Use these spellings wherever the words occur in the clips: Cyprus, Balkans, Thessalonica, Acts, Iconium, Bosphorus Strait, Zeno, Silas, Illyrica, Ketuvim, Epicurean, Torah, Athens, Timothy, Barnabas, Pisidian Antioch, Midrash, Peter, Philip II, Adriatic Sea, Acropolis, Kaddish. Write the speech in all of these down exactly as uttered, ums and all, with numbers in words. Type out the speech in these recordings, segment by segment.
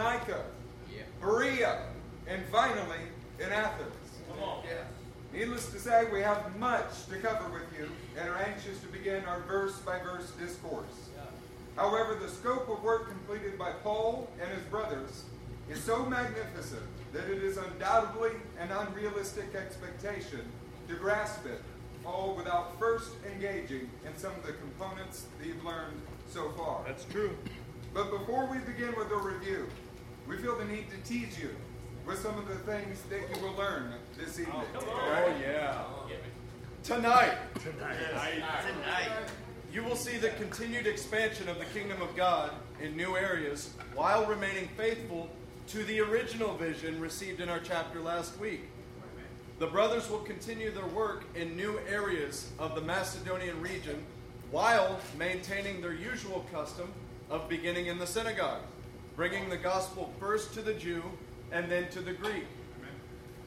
Thessalonica, yeah. Berea, and finally in Athens. Come on. Yeah. Needless to say, we have much to cover with you and are anxious to begin our verse-by-verse discourse. Yeah. However, the scope of work completed by Paul and his brothers is so magnificent that it is undoubtedly an unrealistic expectation to grasp it all without first engaging in some of the components that you've learned so far. That's true. But before we begin with a review, we feel the need to tease you with some of the things that you will learn this evening. Oh, oh yeah. Tonight. Tonight. Tonight. You will see the continued expansion of the kingdom of God in new areas while remaining faithful to the original vision received in our chapter last week. The brothers will continue their work in new areas of the Macedonian region while maintaining their usual custom of beginning in the synagogue, bringing the gospel first to the Jew and then to the Greek. Amen.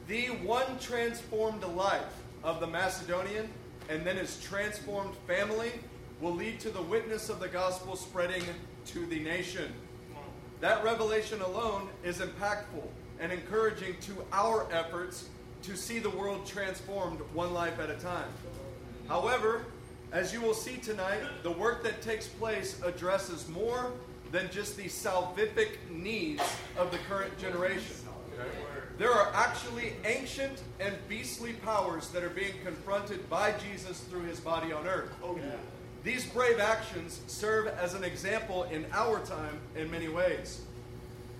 The one transformed life of the Macedonian and then his transformed family will lead to the witness of the gospel spreading to the nation. That revelation alone is impactful and encouraging to our efforts to see the world transformed one life at a time. However, as you will see tonight, the work that takes place addresses more than just the salvific needs of the current generation. There are actually ancient and beastly powers that are being confronted by Jesus through his body on earth. Oh, yeah. These brave actions serve as an example in our time in many ways.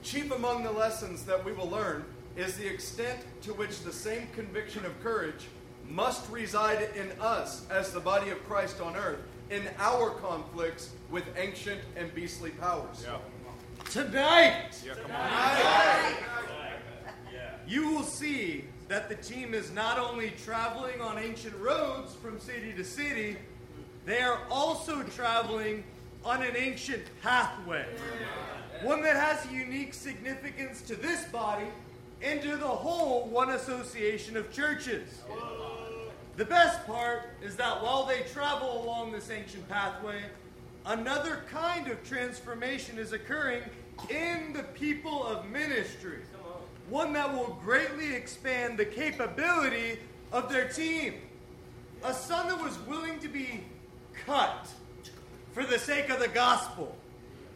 Chief among the lessons that we will learn is the extent to which the same conviction of courage must reside in us as the body of Christ on earth in our conflicts with ancient and beastly powers. Yeah. Tonight, yeah, come on. Tonight. Tonight, you will see that the team is not only traveling on ancient roads from city to city, they are also traveling on an ancient pathway, yeah. one that has a unique significance to this body and to the whole one association of churches. The best part is that while they travel along this ancient pathway, another kind of transformation is occurring in the people of ministry, one that will greatly expand the capability of their team. A son that was willing to be cut for the sake of the gospel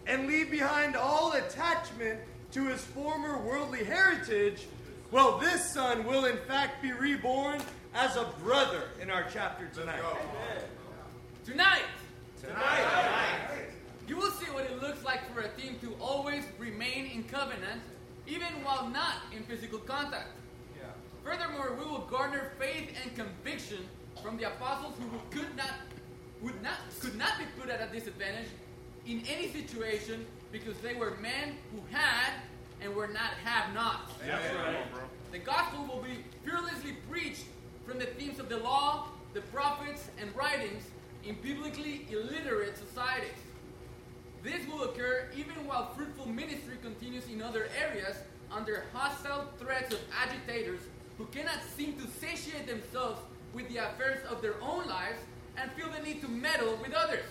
and leave behind all attachment to his former worldly heritage, well, this son will in fact be reborn as a brother in our chapter tonight. Tonight. Tonight. Tonight. You will see what it looks like for a team to always remain in covenant, even while not in physical contact. Yeah. Furthermore, we will garner faith and conviction from the apostles who could not, would not, could not be put at a disadvantage in any situation, because they were men who had and were not have-nots. Right. The gospel will be fearlessly preached from the themes of the law, the prophets, and writings in biblically illiterate societies. This will occur even while fruitful ministry continues in other areas under hostile threats of agitators who cannot seem to satiate themselves with the affairs of their own lives and feel the need to meddle with others.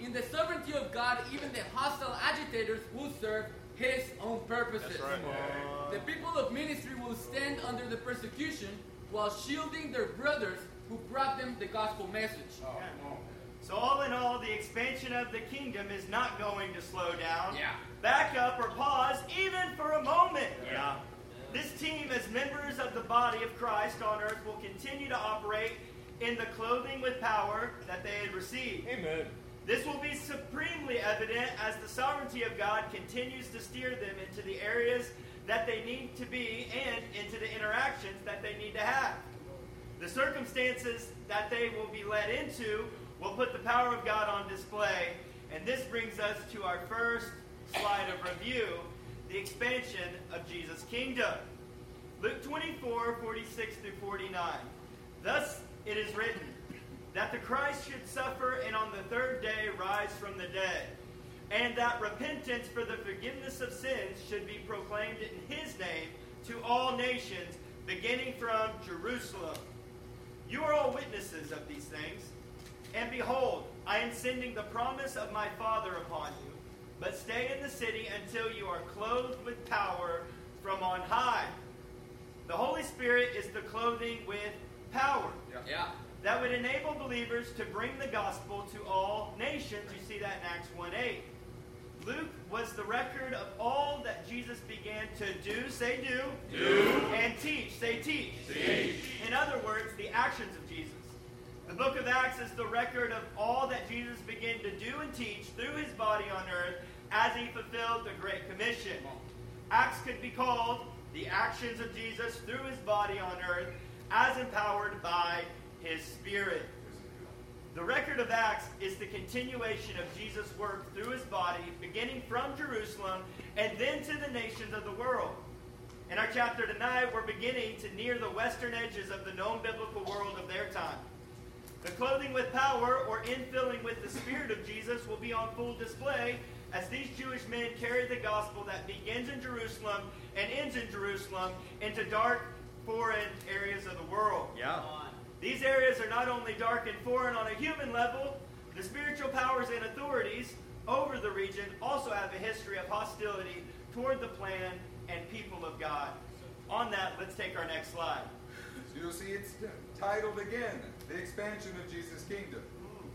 In the sovereignty of God, even the hostile agitators will serve his own purposes. Right. The people of ministry will stand under the persecution while shielding their brothers who brought them the gospel message. Oh. So all in all, the expansion of the kingdom is not going to slow down, yeah. back up, or pause even for a moment. Yeah. This team, as members of the body of Christ on earth, will continue to operate in the clothing with power that they had received. Amen. This will be supremely evident as the sovereignty of God continues to steer them into the areas that they need to be and into the interactions that they need to have. The circumstances that they will be led into will put the power of God on display. And this brings us to our first slide of review, the expansion of Jesus' kingdom. Luke twenty-four, forty-six through forty-nine. Thus it is written, that the Christ should suffer and on the third day rise from the dead, and that repentance for the forgiveness of sins should be proclaimed in his name to all nations, beginning from Jerusalem. You are all witnesses of these things. And behold, I am sending the promise of my Father upon you. but stay in the city until you are clothed with power from on high. The Holy Spirit is the clothing with power. Yeah. Yeah. That would enable believers to bring the gospel to all nations. You see that in Acts one eight. Luke was the record of all that Jesus began to do, say do, do, and teach, say teach. Teach. In other words, the actions of Jesus. The book of Acts is the record of all that Jesus began to do and teach through his body on earth as he fulfilled the Great Commission. Acts could be called the actions of Jesus through his body on earth as empowered by his Spirit. The record of Acts is the continuation of Jesus' work through his body, beginning from Jerusalem and then to the nations of the world. In our chapter tonight, we're beginning to near the western edges of the known biblical world of their time. The clothing with power, or infilling with the Spirit of Jesus, will be on full display as these Jewish men carry the gospel that begins in Jerusalem and ends in Jerusalem into dark, foreign areas of the world. Yeah. These areas are not only dark and foreign on a human level, the spiritual powers and authorities over the region also have a history of hostility toward the plan and people of God. On that, let's take our next slide. So you'll see it's titled again, The Expansion of Jesus' Kingdom.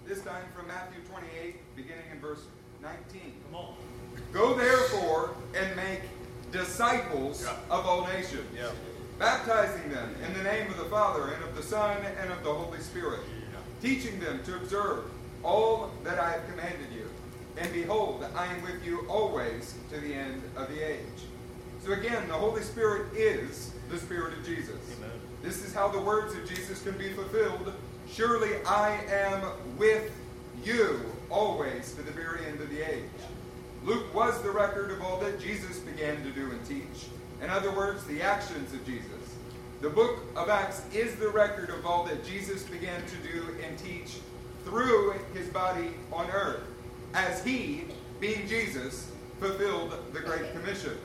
This time from Matthew twenty-eight, beginning in verse nineteen. Come on. Go therefore and make disciples yeah. of all nations. Yeah. Baptizing them in the name of the Father, and of the Son, and of the Holy Spirit, teaching them to observe all that I have commanded you. And behold, I am with you always to the end of the age. So again, the Holy Spirit is the Spirit of Jesus. Amen. This is how the words of Jesus can be fulfilled. Surely I am with you always to the very end of the age. Luke was the record of all that Jesus began to do and teach. In other words, the actions of Jesus. The book of Acts is the record of all that Jesus began to do and teach through his body on earth, as he, being Jesus, fulfilled the Great Commission.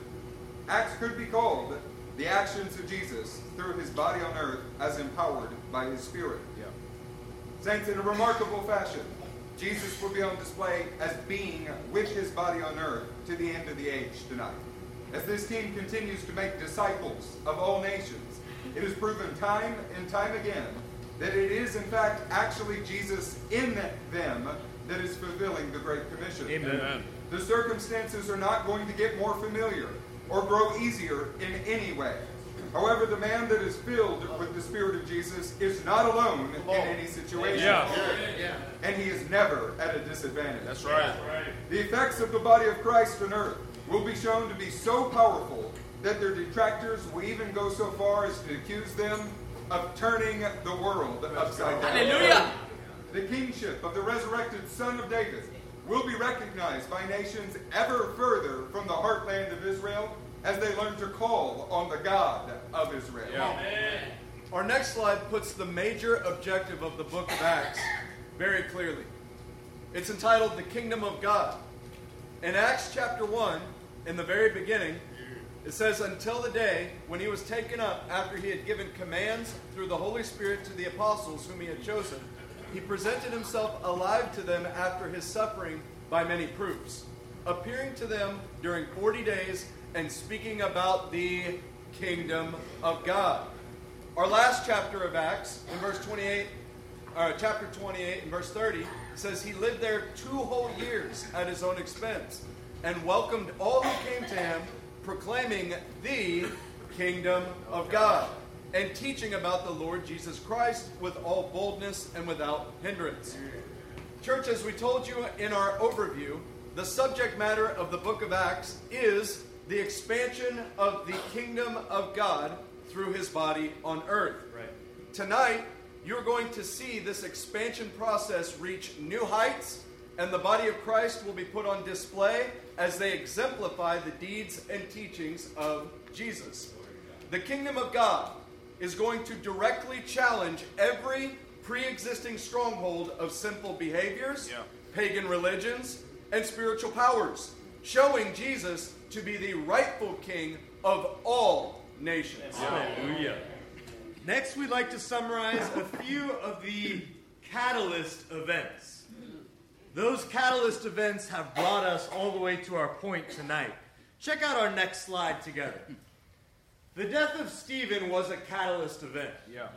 Acts could be called the actions of Jesus through his body on earth as empowered by his Spirit. Yeah. Saints, in a remarkable fashion, Jesus will be on display as being with his body on earth to the end of the age tonight. As this team continues to make disciples of all nations, it is proven time and time again that it is, in fact, actually Jesus in them that is fulfilling the Great Commission. Amen. The circumstances are not going to get more familiar or grow easier in any way. However, the man that is filled with the Spirit of Jesus is not alone in any situation. Yeah. Yeah. And he is never at a disadvantage. That's right. The effects of the body of Christ on earth will be shown to be so powerful that their detractors will even go so far as to accuse them of turning the world upside down. Hallelujah! The kingship of the resurrected Son of David will be recognized by nations ever further from the heartland of Israel as they learn to call on the God of Israel. Yeah. Our next slide puts the major objective of the book of Acts very clearly. It's entitled The Kingdom of God. In Acts chapter one, in the very beginning, it says, until the day when he was taken up after he had given commands through the Holy Spirit to the apostles whom he had chosen, he presented himself alive to them after his suffering by many proofs, appearing to them during forty days and speaking about the kingdom of God. Our last chapter of Acts, in verse twenty-eight, Uh, chapter twenty-eight and verse thirty, says he lived there two whole years at his own expense and welcomed all who came to him, proclaiming the kingdom of God and teaching about the Lord Jesus Christ with all boldness and without hindrance. Church, as we told you in our overview, the subject matter of the book of Acts is the expansion of the kingdom of God through his body on earth. Right. Tonight, you're going to see this expansion process reach new heights, and the body of Christ will be put on display as they exemplify the deeds and teachings of Jesus. The kingdom of God is going to directly challenge every pre-existing stronghold of sinful behaviors, yeah. pagan religions, and spiritual powers, showing Jesus to be the rightful king of all nations. Hallelujah. Next, we'd like to summarize a few of the catalyst events. Those catalyst events have brought us all the way to our point tonight. Check out our next slide together. The death of Stephen was a catalyst event. Yeah.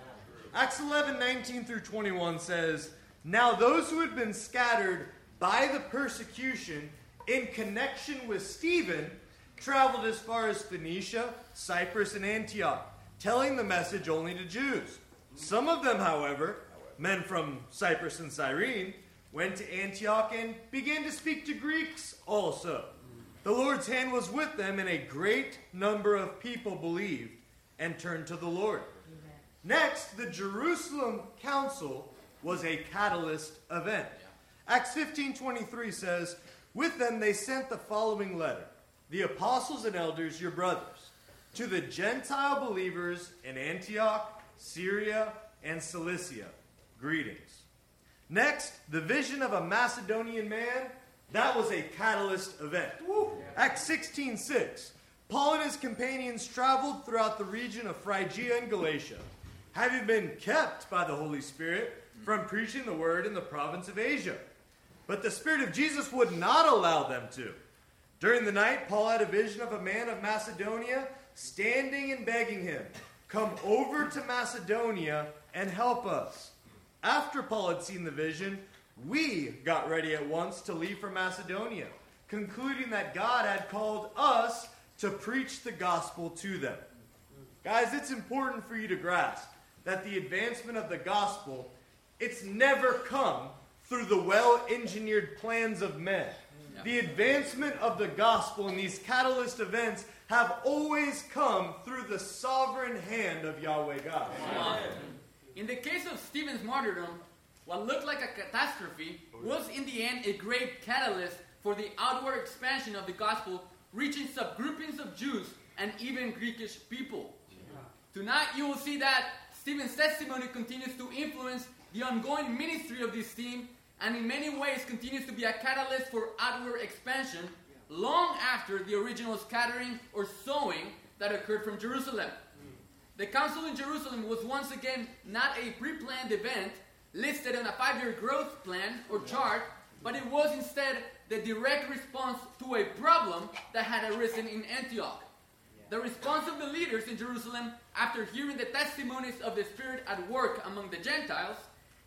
Acts eleven, nineteen through twenty-one says, "Now those who had been scattered by the persecution in connection with Stephen traveled as far as Phoenicia, Cyprus, and Antioch, telling the message only to Jews. Some of them, however, men from Cyprus and Cyrene, went to Antioch and began to speak to Greeks also. The Lord's hand was with them, and a great number of people believed and turned to the Lord." Next, the Jerusalem Council was a catalyst event. Acts fifteen twenty-three says, "With them they sent the following letter, the apostles and elders, your brothers, to the Gentile believers in Antioch, Syria, and Cilicia. Greetings." Next, the vision of a Macedonian man, that was a catalyst event. Woo. Acts sixteen six, "Paul and his companions traveled throughout the region of Phrygia and Galatia, having been kept by the Holy Spirit from preaching the word in the province of Asia. But the Spirit of Jesus would not allow them to. During the night, Paul had a vision of a man of Macedonia standing and begging him, 'Come over to Macedonia and help us.' After Paul had seen the vision, we got ready at once to leave for Macedonia, concluding that God had called us to preach the gospel to them." Guys, it's important for you to grasp that the advancement of the gospel, it's never come through the well-engineered plans of men. The advancement of the gospel and these catalyst events have always come through the sovereign hand of Yahweh God. Amen. In the case of Stephen's martyrdom, what looked like a catastrophe was in the end a great catalyst for the outward expansion of the gospel, reaching subgroupings of Jews and even Greekish people. Yeah. Tonight you will see that Stephen's testimony continues to influence the ongoing ministry of this team, and in many ways continues to be a catalyst for outward expansion long after the original scattering or sowing that occurred from Jerusalem. Mm. The council in Jerusalem was once again not a pre-planned event listed on a five-year growth plan or chart, but it was instead the direct response to a problem that had arisen in Antioch. The response of the leaders in Jerusalem, after hearing the testimonies of the Spirit at work among the Gentiles,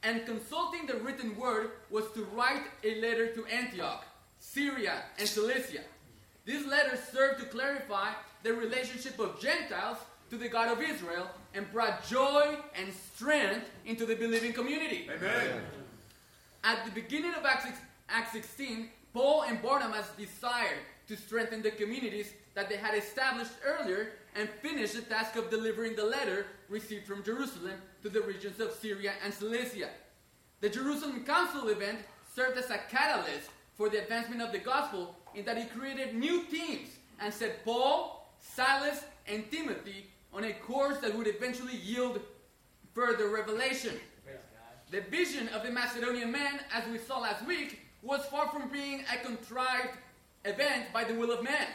and consulting the written word, was to write a letter to Antioch, Syria, and Cilicia. These letters served to clarify the relationship of Gentiles to the God of Israel and brought joy and strength into the believing community. Amen. At the beginning of Acts sixteen, Paul and Barnabas desired to strengthen the communities that they had established earlier and finish the task of delivering the letter received from Jerusalem to the regions of Syria and Cilicia. The Jerusalem Council event served as a catalyst for the advancement of the gospel in that it created new teams and set Paul, Silas, and Timothy on a course that would eventually yield further revelation. The vision of the Macedonian man, as we saw last week, was far from being a contrived event by the will of man.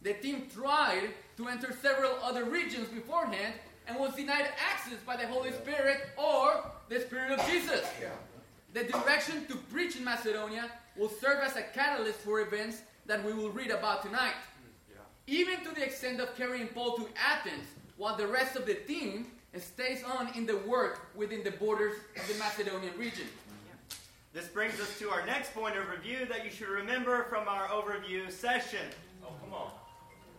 The team tried to enter several other regions beforehand and was denied access by the Holy Spirit or the Spirit of Jesus. Yeah. The direction to preach in Macedonia will serve as a catalyst for events that we will read about tonight. Yeah. Even to the extent of carrying Paul to Athens, while the rest of the team stays on in the work within the borders of the Macedonian region. Yeah. This brings us to our next point of review that you should remember from our overview session. Oh, come on.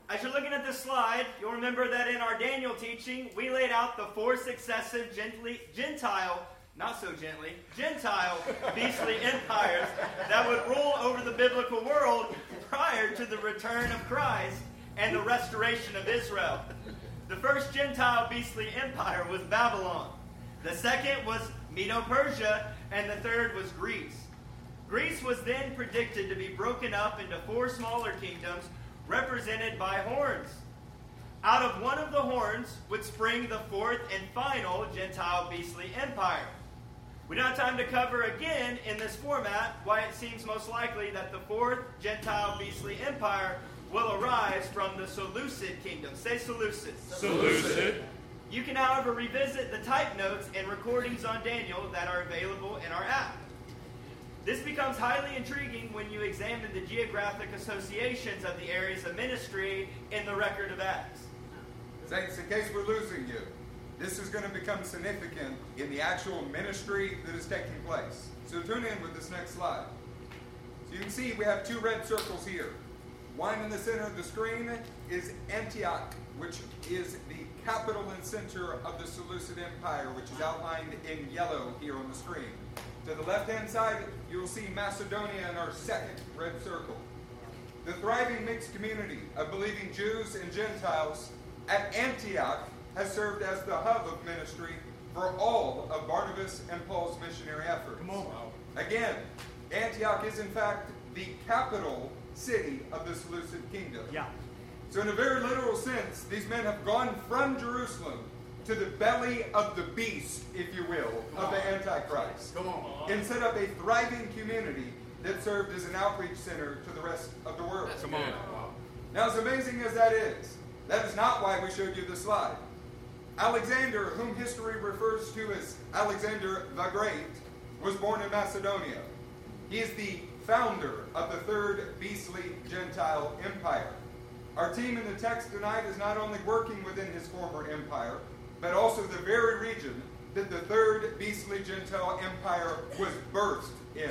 As you're looking at this slide, you'll remember that in our Daniel teaching, we laid out the four successive gently, Gentile, not so gently, Gentile beastly empires that would rule over the biblical world prior to the return of Christ and the restoration of Israel. The first Gentile beastly empire was Babylon. The second was Medo-Persia, and the third was Greece. Greece was then predicted to be broken up into four smaller kingdoms represented by horns. Out of one of the horns would spring the fourth and final Gentile beastly empire. We don't have time to cover again in this format why it seems most likely that the fourth Gentile beastly empire will arise from the Seleucid kingdom. Say Seleucid. Seleucid. You can, however, revisit the type notes and recordings on Daniel that are available in our app. This becomes highly intriguing when you examine the geographic associations of the areas of ministry in the record of Acts. Saints, in case we're losing you, this is going to become significant in the actual ministry that is taking place. So tune in with this next slide. So you can see we have two red circles here. One in the center of the screen is Antioch, which is the capital and center of the Seleucid Empire, which is outlined in yellow here on the screen. To the left-hand side, you'll see Macedonia in our second red circle. The thriving mixed community of believing Jews and Gentiles at Antioch has served as the hub of ministry for all of Barnabas and Paul's missionary efforts. Again, Antioch is in fact the capital city of the Seleucid kingdom. Yeah. So in a very literal sense, these men have gone from Jerusalem to the belly of the beast, if you will, of the Antichrist. Come on. And set up a thriving community that served as an outreach center to the rest of the world. Come on. Now, as amazing as that is, that is not why we showed you the slide. Alexander, whom history refers to as Alexander the Great, was born in Macedonia. He is the founder of the third beastly Gentile empire. Our team in the text tonight is not only working within his former empire, but also the very region that the third beastly Gentile empire was birthed in.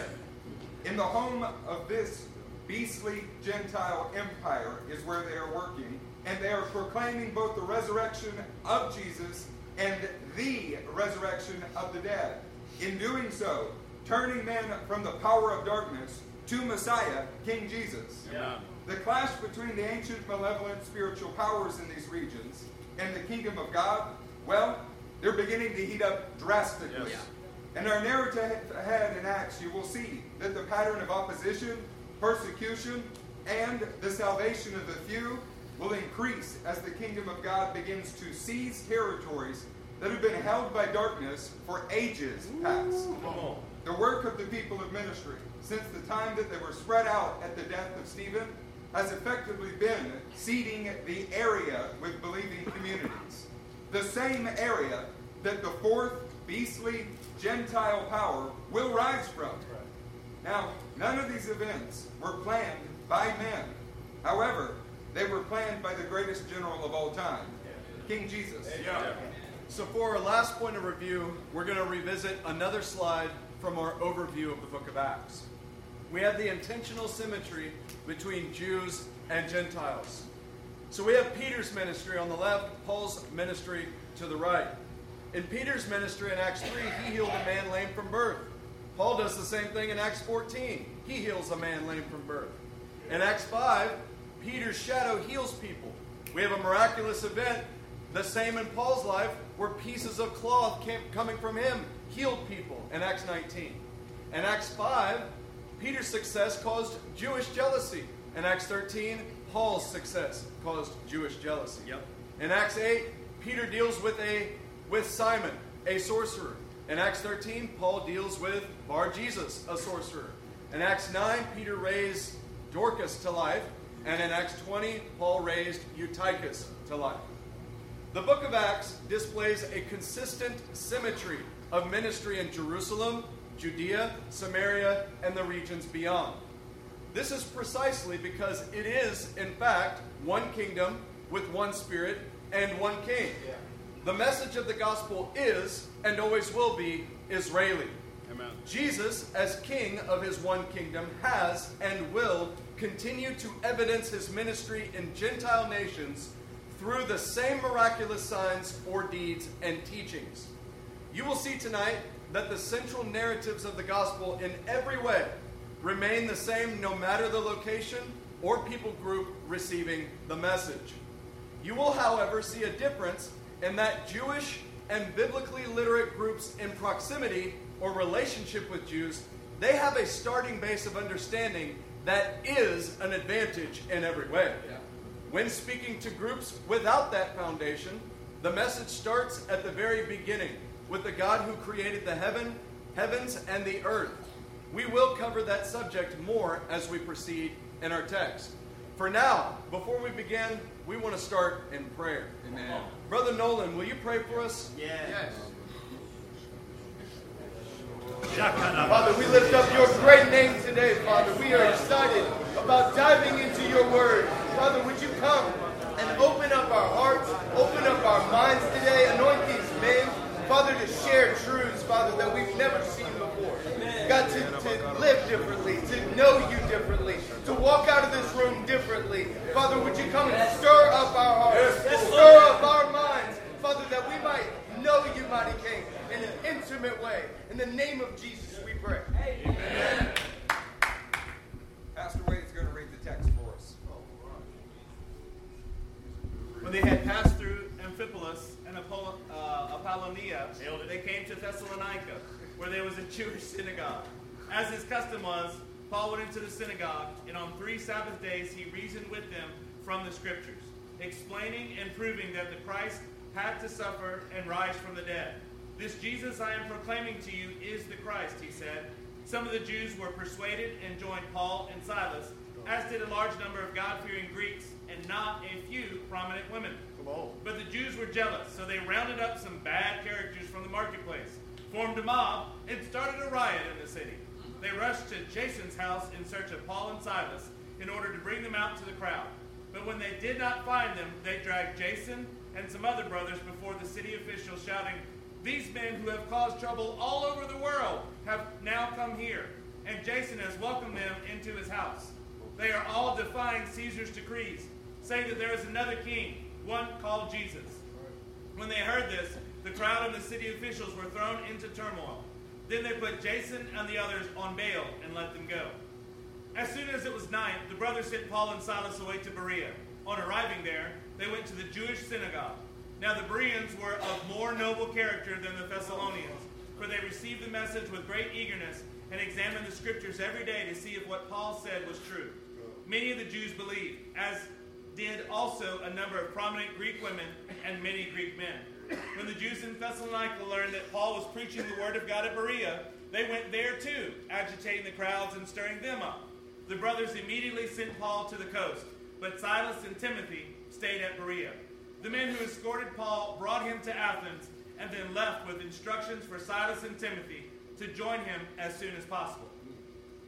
In the home of this beastly Gentile empire is where they are working, and they are proclaiming both the resurrection of Jesus and the resurrection of the dead. In doing so, turning men from the power of darkness to Messiah, King Jesus. Yeah. The clash between the ancient malevolent spiritual powers in these regions and the kingdom of God, well, they're beginning to heat up drastically. Yes. In our narrative ahead in Acts, you will see that the pattern of opposition, persecution, and the salvation of the few will increase as the kingdom of God begins to seize territories that have been held by darkness for ages past. Ooh. The work of the people of ministry, since the time that they were spread out at the death of Stephen, has effectively been seeding the area with believing communities. The same area that the fourth beastly Gentile power will rise from. Now, none of these events were planned by men. However, they were planned by the greatest general of all time, King Jesus. Yeah. So for our last point of review, we're going to revisit another slide from our overview of the book of Acts. We have the intentional symmetry between Jews and Gentiles. So we have Peter's ministry on the left, Paul's ministry to the right. In Peter's ministry in Acts three, he healed a man lame from birth. Paul does the same thing in Acts fourteen. He heals a man lame from birth. In Acts five, Peter's shadow heals people. We have a miraculous event, the same in Paul's life, where pieces of cloth came, coming from him healed people in Acts nineteen. In Acts five, Peter's success caused Jewish jealousy. In Acts thirteen, Paul's success caused Jewish jealousy. Yep. In Acts eight, Peter deals with a with Simon, a sorcerer. In Acts thirteen, Paul deals with Bar-Jesus, a sorcerer. In Acts nine, Peter raised Dorcas to life. And in Acts twenty, Paul raised Eutychus to life. The book of Acts displays a consistent symmetry of ministry in Jerusalem, Judea, Samaria, and the regions beyond. This is precisely because it is, in fact, one kingdom with one spirit and one king. Yeah. The message of the gospel is, and always will be, Israeli. Amen. Jesus, as king of his one kingdom, has and will continue to evidence his ministry in Gentile nations through the same miraculous signs or deeds and teachings. You will see tonight that the central narratives of the gospel in every way remain the same no matter the location or people group receiving the message. You will, however, see a difference in that Jewish and biblically literate groups in proximity or relationship with Jews, they have a starting base of understanding that is an advantage in every way. Yeah. When speaking to groups without that foundation, the message starts at the very beginning with the God who created the heaven, heavens and the earth. We will cover that subject more as we proceed in our text. For now, before we begin, we want to start in prayer. Amen. Brother Nolan, will you pray for us? Yes. yes. Father, we lift up your great name today, Father. We are excited about diving into your word. Father, would you come and open up our hearts, open up our minds today, anoint these men, Father, to share truths, Father, that we've never seen before. God, to, to live differently, to know you differently, to walk out of this room differently. Father, would you come and stir up our hearts, stir up our minds, Father, that we might know you, mighty King, in an intimate way. In the name of Jesus, we pray. Amen. Pastor Wade is going to read the text for us. When they had passed through Amphipolis and Apollo, uh, Apollonia, they came to Thessalonica, where there was a Jewish synagogue. As his custom was, Paul went into the synagogue, and on three Sabbath days he reasoned with them from the Scriptures, explaining and proving that the Christ had to suffer and rise from the dead. This Jesus I am proclaiming to you is the Christ, he said. Some of the Jews were persuaded and joined Paul and Silas, as did a large number of God-fearing Greeks, and not a few prominent women. Come on. But the Jews were jealous, so they rounded up some bad characters from the marketplace, formed a mob, and started a riot in the city. They rushed to Jason's house in search of Paul and Silas in order to bring them out to the crowd. But when they did not find them, they dragged Jason and some other brothers before the city officials, shouting, "These men who have caused trouble all over the world have now come here, and Jason has welcomed them into his house. They are all defying Caesar's decrees, saying that there is another king, one called Jesus." When they heard this, the crowd and the city officials were thrown into turmoil. Then they put Jason and the others on bail and let them go. As soon as it was night, the brothers sent Paul and Silas away to Berea. On arriving there, they went to the Jewish synagogue. Now the Bereans were of more noble character than the Thessalonians, for they received the message with great eagerness and examined the Scriptures every day to see if what Paul said was true. Many of the Jews believed, as did also a number of prominent Greek women and many Greek men. When the Jews in Thessalonica learned that Paul was preaching the word of God at Berea, they went there too, agitating the crowds and stirring them up. The brothers immediately sent Paul to the coast, but Silas and Timothy stayed at Berea. The men who escorted Paul brought him to Athens and then left with instructions for Silas and Timothy to join him as soon as possible.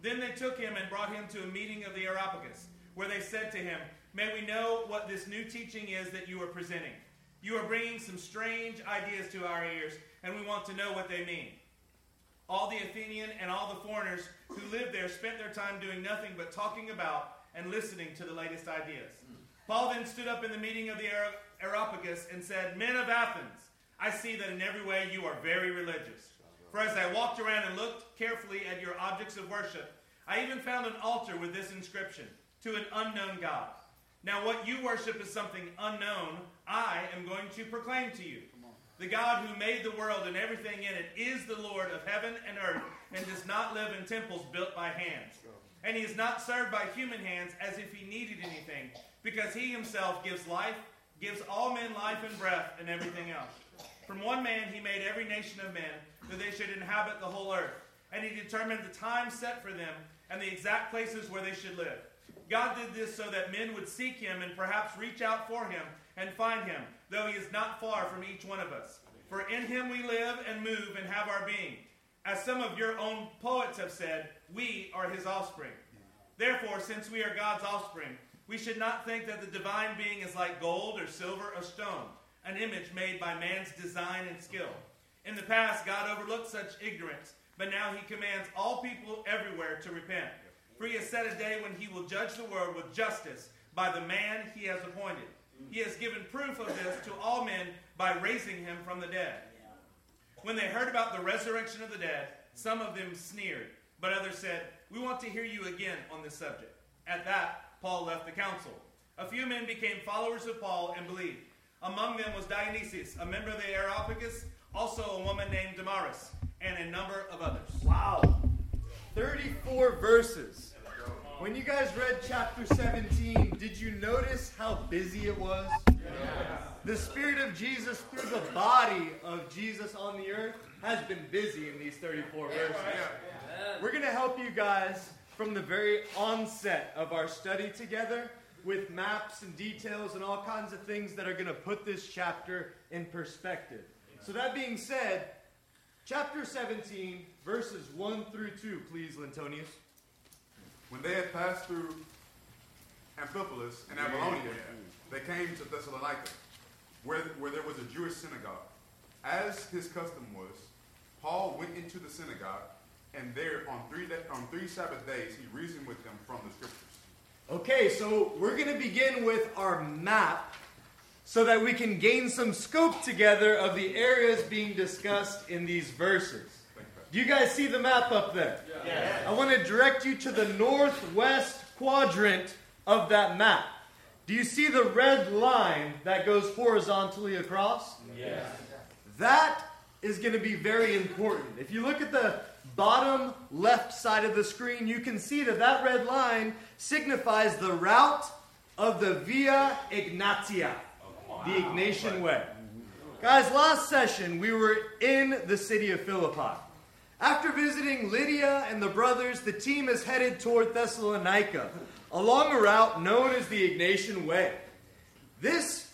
Then they took him and brought him to a meeting of the Areopagus, where they said to him, "May we know what this new teaching is that you are presenting. You are bringing some strange ideas to our ears, and we want to know what they mean." All the Athenian and all the foreigners who lived there spent their time doing nothing but talking about and listening to the latest ideas. Paul then stood up in the meeting of the Areopagus and said, "Men of Athens, I see that in every way you are very religious. For as I walked around and looked carefully at your objects of worship, I even found an altar with this inscription, 'To an unknown God.' Now what you worship is something unknown, I am going to proclaim to you. The God who made the world and everything in it is the Lord of heaven and earth, and does not live in temples built by hands. And he is not served by human hands as if he needed anything, because he himself gives life, gives all men life and breath and everything else. From one man he made every nation of men, that they should inhabit the whole earth. And he determined the time set for them and the exact places where they should live. God did this so that men would seek him and perhaps reach out for him and find him, though he is not far from each one of us. For in him we live and move and have our being. As some of your own poets have said, we are his offspring. Therefore, since we are God's offspring, we should not think that the divine being is like gold or silver or stone, an image made by man's design and skill. In the past, God overlooked such ignorance, but now he commands all people everywhere to repent. For he has set a day when he will judge the world with justice by the man he has appointed. He has given proof of this to all men by raising him from the dead." When they heard about the resurrection of the dead, some of them sneered, but others said, "We want to hear you again on this subject." At that, Paul left the council. A few men became followers of Paul and believed. Among them was Dionysius, a member of the Areopagus, also a woman named Damaris, and a number of others. Wow. thirty-four verses. When you guys read chapter seventeen, did you notice how busy it was? Yes. The Spirit of Jesus through the body of Jesus on the earth has been busy in these thirty-four verses. We're going to help you guys from the very onset of our study together with maps and details and all kinds of things that are going to put this chapter in perspective. So that being said, chapter seventeen, verses one through two, please, Lintonius. When they had passed through Amphipolis and Apollonia, they came to Thessalonica, where, where there was a Jewish synagogue. As his custom was, Paul went into the synagogue, and there on three de- on three Sabbath days he reasoned with them from the Scriptures. Okay, so we're going to begin with our map so that we can gain some scope together of the areas being discussed in these verses. Do you guys see the map up there? Yeah. Yeah. I want to direct you to the northwest quadrant of that map. Do you see the red line that goes horizontally across? Yes. That is going to be very important. If you look at the bottom left side of the screen, you can see that that red line signifies the route of the Via Ignatia, oh, wow. the Ignatian right. way. Guys, last session we were in the city of Philippi. After visiting Lydia and the brothers, the team is headed toward Thessalonica, along a route known as the Ignatian Way. This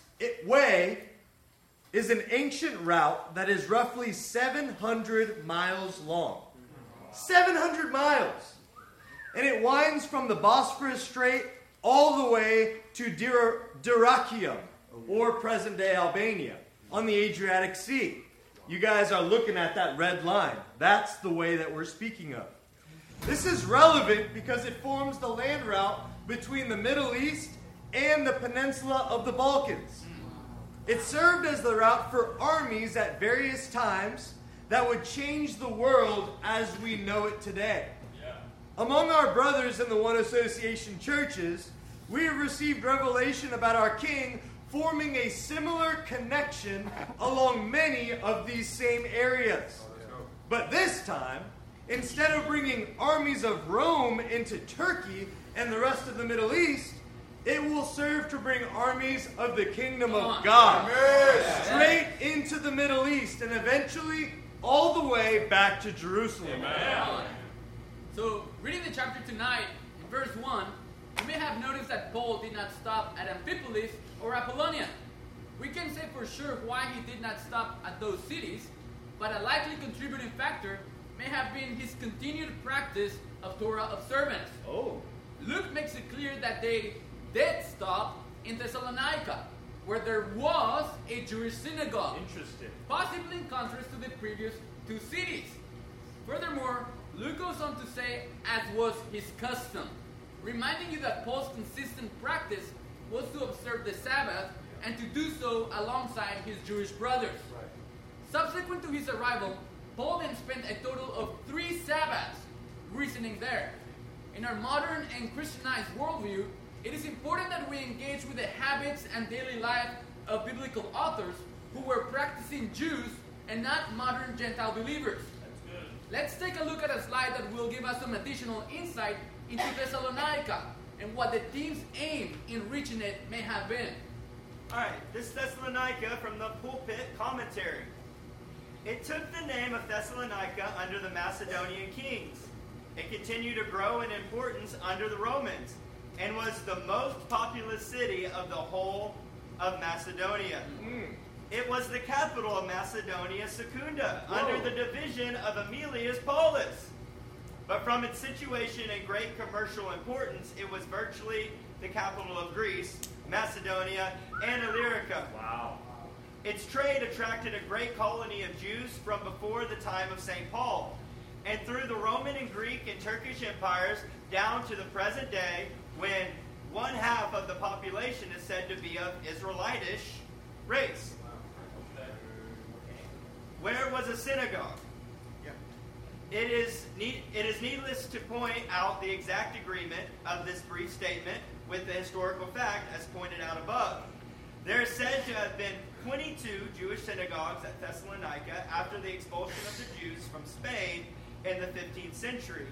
way is an ancient route that is roughly seven hundred miles long. seven hundred miles! And it winds from the Bosphorus Strait all the way to Dir- Dyrrhachium, or present-day Albania, on the Adriatic Sea. You guys are looking at that red line. That's the way that we're speaking of. This is relevant because it forms the land route between the Middle East and the peninsula of the Balkans. It served as the route for armies at various times that would change the world as we know it today. Yeah. Among our brothers in the One Association churches, we have received revelation about our King forming a similar connection along many of these same areas. But this time, instead of bringing armies of Rome into Turkey and the rest of the Middle East, it will serve to bring armies of the kingdom of God straight into the Middle East and eventually all the way back to Jerusalem. Amen. So, reading the chapter tonight, in verse one, you may have noticed that Paul did not stop at Amphipolis or Apollonia. We can say for sure why he did not stop at those cities, but a likely contributing factor may have been his continued practice of Torah observance. Oh. Luke makes it clear that they did stop in Thessalonica, where there was a Jewish synagogue. Interesting. Possibly in contrast to the previous two cities. Furthermore, Luke goes on to say, as was his custom, reminding you that Paul's consistent practice was to observe the Sabbath and to do so alongside his Jewish brothers. Right. Subsequent to his arrival, Paul then spent a total of three Sabbaths reasoning there. In our modern and Christianized worldview, it is important that we engage with the habits and daily life of biblical authors who were practicing Jews and not modern Gentile believers. That's good. Let's take a look at a slide that will give us some additional insight into Thessalonica and what the team's aim in reaching it may have been. All right, this Thessalonica from the pulpit commentary. It took the name of Thessalonica under the Macedonian kings. It continued to grow in importance under the Romans and was the most populous city of the whole of Macedonia. Mm. It was the capital of Macedonia Secunda, Whoa. under the division of Aemilius Paulus. But from its situation and great commercial importance, it was virtually the capital of Greece, Macedonia, and Illyrica. Wow. Its trade attracted a great colony of Jews from before the time of Saint Paul, and through the Roman and Greek and Turkish empires down to the present day, when one half of the population is said to be of Israelitish race. Where was a synagogue? It is need, it is needless to point out the exact agreement of this brief statement with the historical fact as pointed out above. There is said to have been twenty-two Jewish synagogues at Thessalonica after the expulsion of the Jews from Spain in the fifteenth century,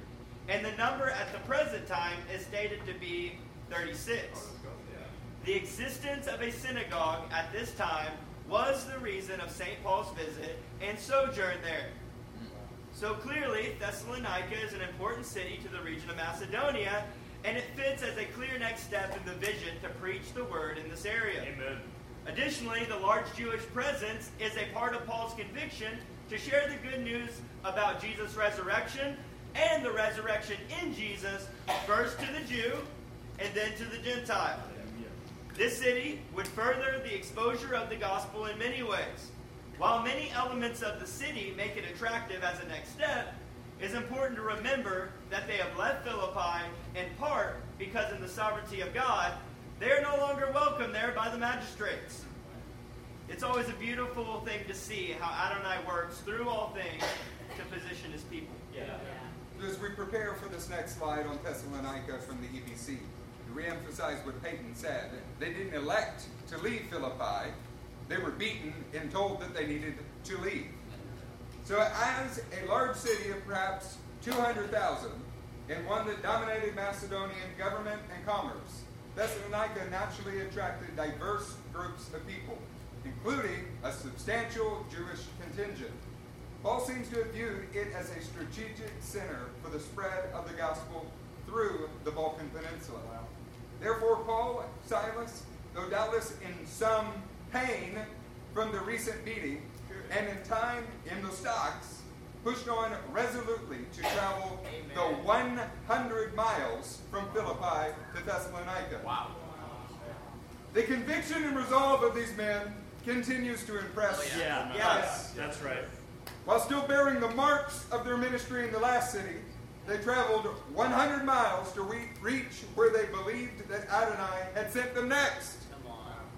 and the number at the present time is stated to be thirty-six. The existence of a synagogue at this time was the reason of Saint Paul's visit and sojourn there. So clearly, Thessalonica is an important city to the region of Macedonia, and it fits as a clear next step in the vision to preach the word in this area. Amen. Additionally, the large Jewish presence is a part of Paul's conviction to share the good news about Jesus' resurrection and the resurrection in Jesus, first to the Jew and then to the Gentile. This city would further the exposure of the gospel in many ways. While many elements of the city make it attractive as a next step, it's important to remember that they have left Philippi in part because in the sovereignty of God, they are no longer welcome there by the magistrates. It's always a beautiful thing to see how Adonai works through all things to position his people. Yeah. Yeah. As we prepare for this next slide on Thessalonica from the E B C, to reemphasize what Peyton said, they didn't elect to leave Philippi. They were beaten and told that they needed to leave. So as a large city of perhaps two hundred thousand, and one that dominated Macedonian government and commerce, Thessalonica naturally attracted diverse groups of people, including a substantial Jewish contingent. Paul seems to have viewed it as a strategic center for the spread of the gospel through the Balkan Peninsula. Therefore, Paul, Silas, though doubtless in some pain from the recent beating, and in time in the stocks, pushed on resolutely to travel Amen. the one hundred miles from Philippi to Thessalonica. Wow. The conviction and resolve of these men continues to impress us. Yeah, yeah. Yes. That's right. While still bearing the marks of their ministry in the last city, they traveled one hundred miles to re- reach where they believed that Adonai had sent them next.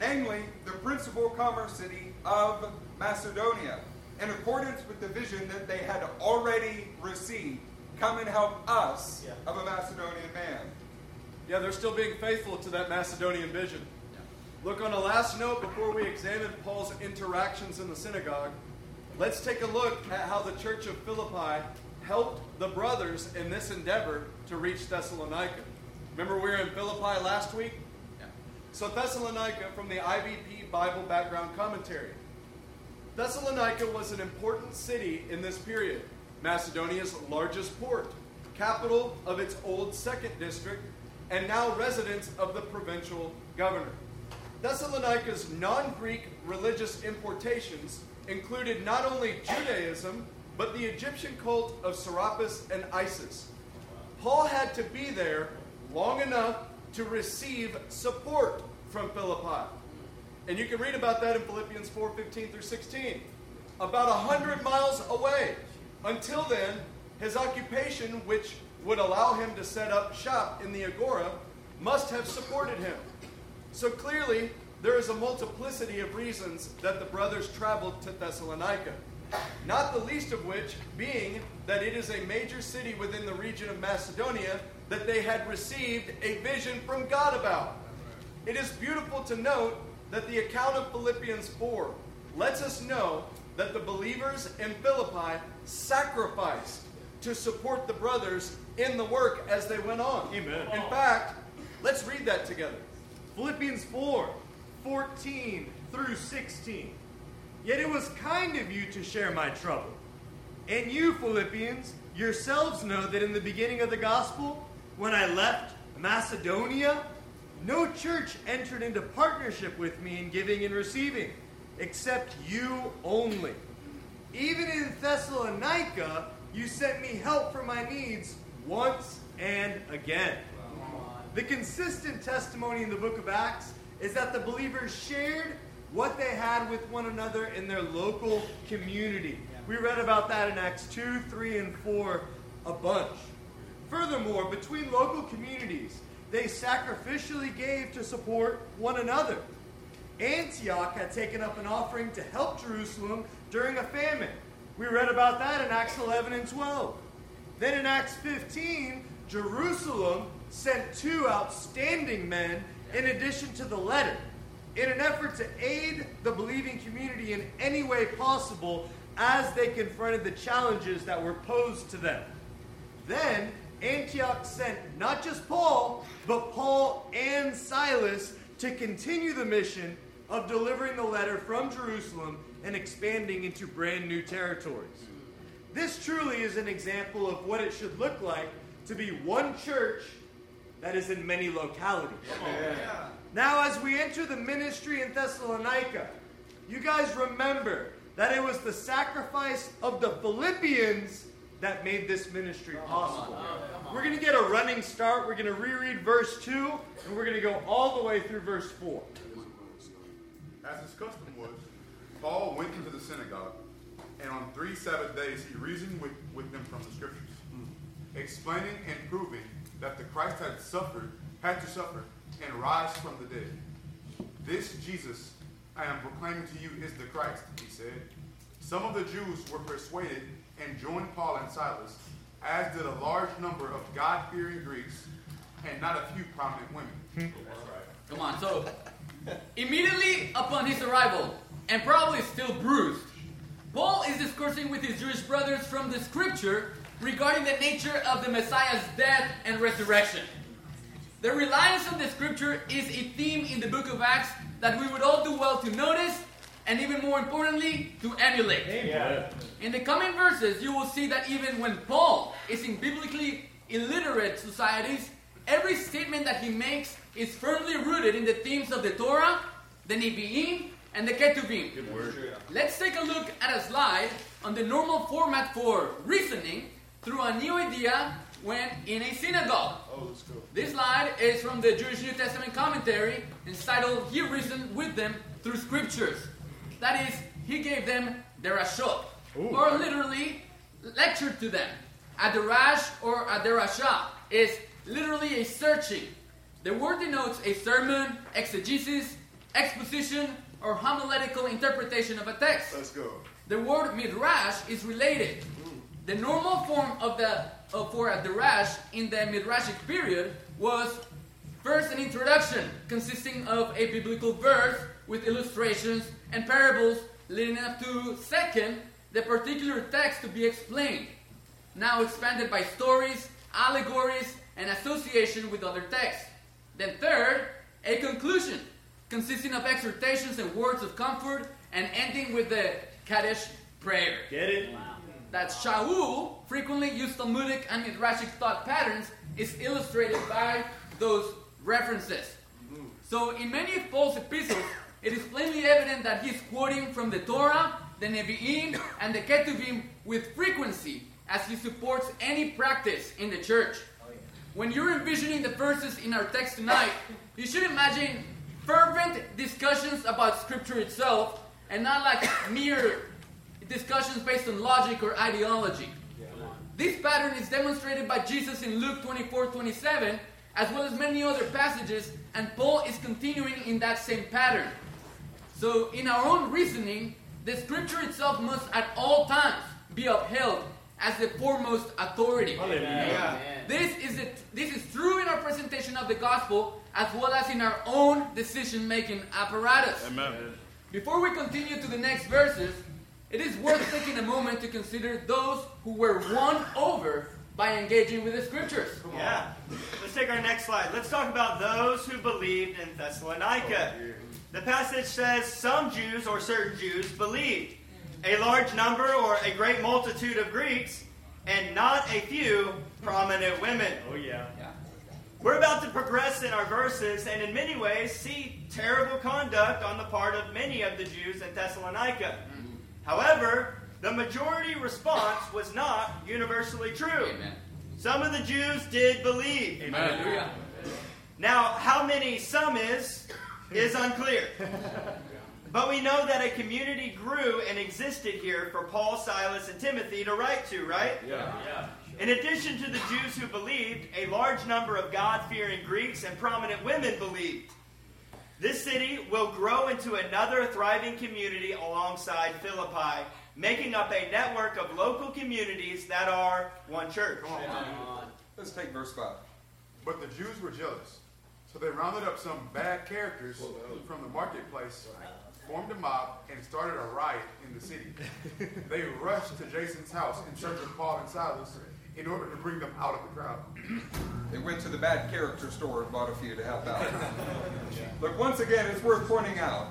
Namely, the principal commerce city of Macedonia, in accordance with the vision that they had already received. Come and help us yeah. of a Macedonian man. Yeah, they're still being faithful to that Macedonian vision. Yeah. Look, on a last note, before we examine Paul's interactions in the synagogue, let's take a look at how the church of Philippi helped the brothers in this endeavor to reach Thessalonica. Remember we were in Philippi last week? Yeah. So Thessalonica, from the I B P Bible Background Commentary. Thessalonica was an important city in this period, Macedonia's largest port, capital of its old second district, and now residence of the provincial governor. Thessalonica's non-Greek religious importations included not only Judaism, but the Egyptian cult of Serapis and Isis. Paul had to be there long enough to receive support from Philippi. And you can read about that in Philippians four fifteen through sixteen. About one hundred miles away. Until then, his occupation, which would allow him to set up shop in the Agora, must have supported him. So clearly, there is a multiplicity of reasons that the brothers traveled to Thessalonica. Not the least of which being that it is a major city within the region of Macedonia that they had received a vision from God about. It is beautiful to note that the account of Philippians four lets us know that the believers in Philippi sacrificed to support the brothers in the work as they went on. Amen. In fact, let's read that together. Philippians four, fourteen through sixteen. Yet it was kind of you to share my trouble. And you, Philippians, yourselves know that in the beginning of the gospel, when I left Macedonia, no church entered into partnership with me in giving and receiving, except you only. Even in Thessalonica, you sent me help for my needs once and again. The consistent testimony in the book of Acts is that the believers shared what they had with one another in their local community. We read about that in Acts two, three, and four a bunch. Furthermore, between local communities, they sacrificially gave to support one another. Antioch had taken up an offering to help Jerusalem during a famine. We read about that in Acts eleven and twelve. Then in Acts fifteen, Jerusalem sent two outstanding men in addition to the letter. in an effort to aid the believing community in any way possible as they confronted the challenges that were posed to them. Then Antioch sent not just Paul, but Paul and Silas to continue the mission of delivering the letter from Jerusalem and expanding into brand new territories. This truly is an example of what it should look like to be one church that is in many localities. Yeah. Now, as we enter the ministry in Thessalonica, you guys remember that it was the sacrifice of the Philippians that made this ministry possible. We're going to get a running start. We're going to reread verse two, and we're going to go all the way through verse four. As his custom was, Paul went into the synagogue, and on three Sabbath days he reasoned with, with them from the Scriptures, explaining and proving that the Christ had suffered, had to suffer, and rise from the dead. This Jesus I am proclaiming to you is the Christ, he said. Some of the Jews were persuaded and joined Paul and Silas, as did a large number of God-fearing Greeks, and not a few prominent women. That's right. Come on, so immediately upon his arrival, and probably still bruised, Paul is discoursing with his Jewish brothers from the Scripture regarding the nature of the Messiah's death and resurrection. The reliance on the Scripture is a theme in the book of Acts that we would all do well to notice, and even more importantly, to emulate. Amen. In the coming verses, you will see that even when Paul is in biblically illiterate societies, every statement that he makes is firmly rooted in the themes of the Torah, the Nevi'im, and the Ketuvim. Good word. Let's take a look at a slide on the normal format for reasoning through a new idea when in a synagogue. Oh, let's go. This slide is from the Jewish New Testament commentary entitled, He Reasoned With Them Through Scriptures. That is, he gave them derashot, or literally lectured to them. A derash or a derashah is literally a searching. The word denotes a sermon, exegesis, exposition, or homiletical interpretation of a text. Let's go. The word midrash is related. Ooh. The normal form of the uh, for a derash in the midrashic period was first an introduction consisting of a biblical verse with illustrations and parables leading up to second, the particular text to be explained, now expanded by stories, allegories, and association with other texts. Then third, a conclusion, consisting of exhortations and words of comfort, and ending with the Kaddish prayer. Get it? Wow. That Shaul, frequently used Talmudic and Midrashic thought patterns, is illustrated by those references. So in many of Paul's epistles, it is plainly evident that he's quoting from the Torah, the Nevi'im, and the Ketuvim with frequency, as he supports any practice in the church. Oh, yeah. When you're envisioning the verses in our text tonight, you should imagine fervent discussions about Scripture itself, and not like mere discussions based on logic or ideology. Yeah. This pattern is demonstrated by Jesus in Luke twenty-four twenty-seven, as well as many other passages, and Paul is continuing in that same pattern. So, in our own reasoning, the Scripture itself must at all times be upheld as the foremost authority. Amen. Amen. This is it, this is true in our presentation of the gospel, as well as in our own decision-making apparatus. Amen. Before we continue to the next verses, it is worth taking a moment to consider those who were won over by engaging with the Scriptures. Yeah. Let's take our next slide. Let's talk about those who believed in Thessalonica. Oh, the passage says, some Jews or certain Jews believed, a large number or a great multitude of Greeks, and not a few prominent women. Oh, yeah. yeah. We're about to progress in our verses, and in many ways see terrible conduct on the part of many of the Jews in Thessalonica. Mm-hmm. However, the majority response was not universally true. Amen. Some of the Jews did believe. Amen. Amen. Now, how many some is, is unclear. But we know that a community grew and existed here for Paul, Silas, and Timothy to write to, right? Yeah. yeah. In addition to the Jews who believed, a large number of God-fearing Greeks and prominent women believed. This city will grow into another thriving community alongside Philippi, making up a network of local communities that are one church. Come on. Come on. Let's take verse five. But the Jews were jealous, So they rounded up some bad characters from the marketplace, formed a mob, and started a riot in the city. They rushed to Jason's house in search of Paul and Silas in order to bring them out of the crowd. They went to the bad character store and bought a few to help out. Look, once again, it's worth pointing out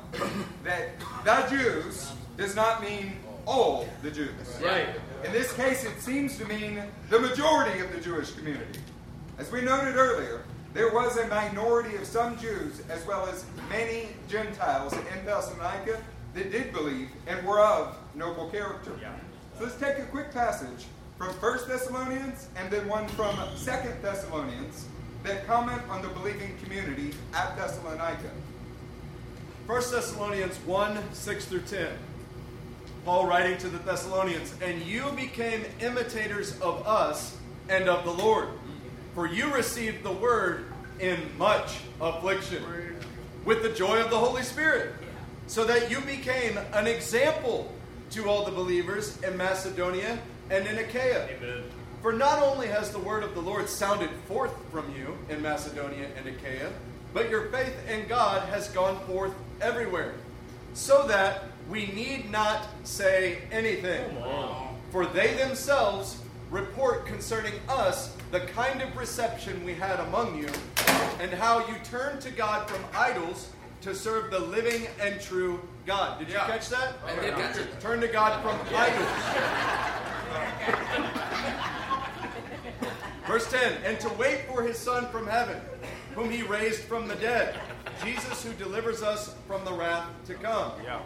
that the Jews does not mean all the Jews. Right. In this case, it seems to mean the majority of the Jewish community. As we noted earlier, there was a minority of some Jews as well as many Gentiles in Thessalonica that did believe and were of noble character. Yeah. So let's take a quick passage from First Thessalonians and then one from Second Thessalonians that comment on the believing community at Thessalonica. First Thessalonians one, six through ten. Paul writing to the Thessalonians, "And you became imitators of us and of the Lord. For you received the word in much affliction, with the joy of the Holy Spirit, so that you became an example to all the believers in Macedonia and in Achaia." Amen. "For not only has the word of the Lord sounded forth from you in Macedonia and Achaia, but your faith in God has gone forth everywhere, so that we need not say anything. Oh, wow. For they themselves report concerning us the kind of reception we had among you, and how you turned to God from idols to serve the living and true God." Did yeah. you catch that? I did catch it. Turn to God from yeah. idols. Verse ten, "And to wait for his Son from heaven, whom he raised from the dead, Jesus who delivers us from the wrath to come." Yeah.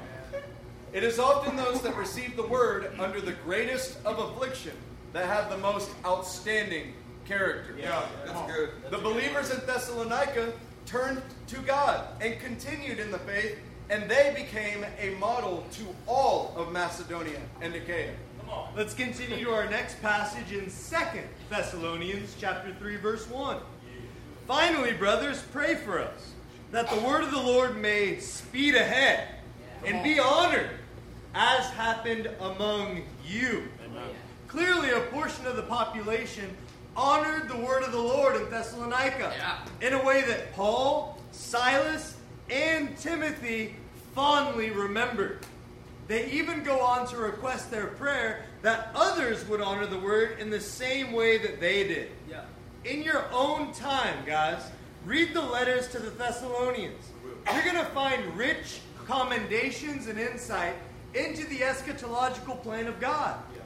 "It is often those that receive the word under the greatest of affliction that have the most outstanding character." Yeah, that's good. The believers in Thessalonica turned to God and continued in the faith, and they became a model to all of Macedonia and Achaia. Come on. Let's continue to our next passage in Second Thessalonians chapter three, verse one. "Finally, brothers, pray for us, that the word of the Lord may speed ahead and be honored, as happened among you." Amen. Clearly, a portion of the population honored the word of the Lord in Thessalonica yeah. in a way that Paul, Silas, and Timothy fondly remembered. They even go on to request their prayer that others would honor the word in the same way that they did. Yeah. In your own time, guys, read the letters to the Thessalonians. You're going to find rich commendations and insight into the eschatological plan of God. Yeah.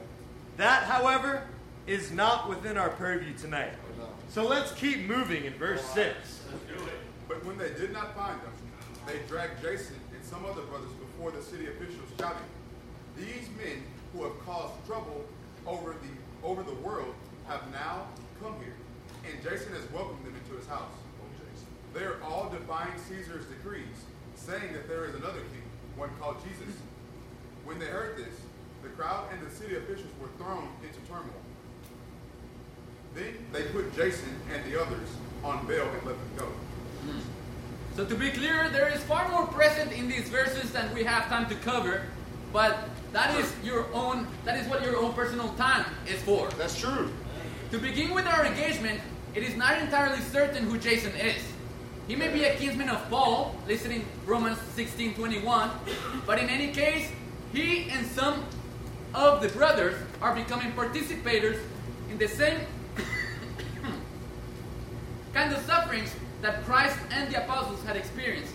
That, however, is not within our purview tonight. So let's keep moving in verse six. "But when they did not find them, they dragged Jason and some other brothers before the city officials, shouting, 'These men who have caused trouble over the over the world have now come here, and Jason has welcomed them into his house. They are all defying Caesar's decrees, saying that there is another king, one called Jesus.' When they heard this, the crowd and the city officials were thrown into turmoil. Then they put Jason and the others on bail and let them go." Mm. So to be clear, there is far more present in these verses than we have time to cover, but that is your own, that is what your own personal time is for. That's true. To begin with our engagement, it is not entirely certain who Jason is. He may be a kinsman of Paul, listed in Romans sixteen twenty-one, but in any case, he and some of the brothers are becoming participators in the same kind of sufferings that Christ and the apostles had experienced.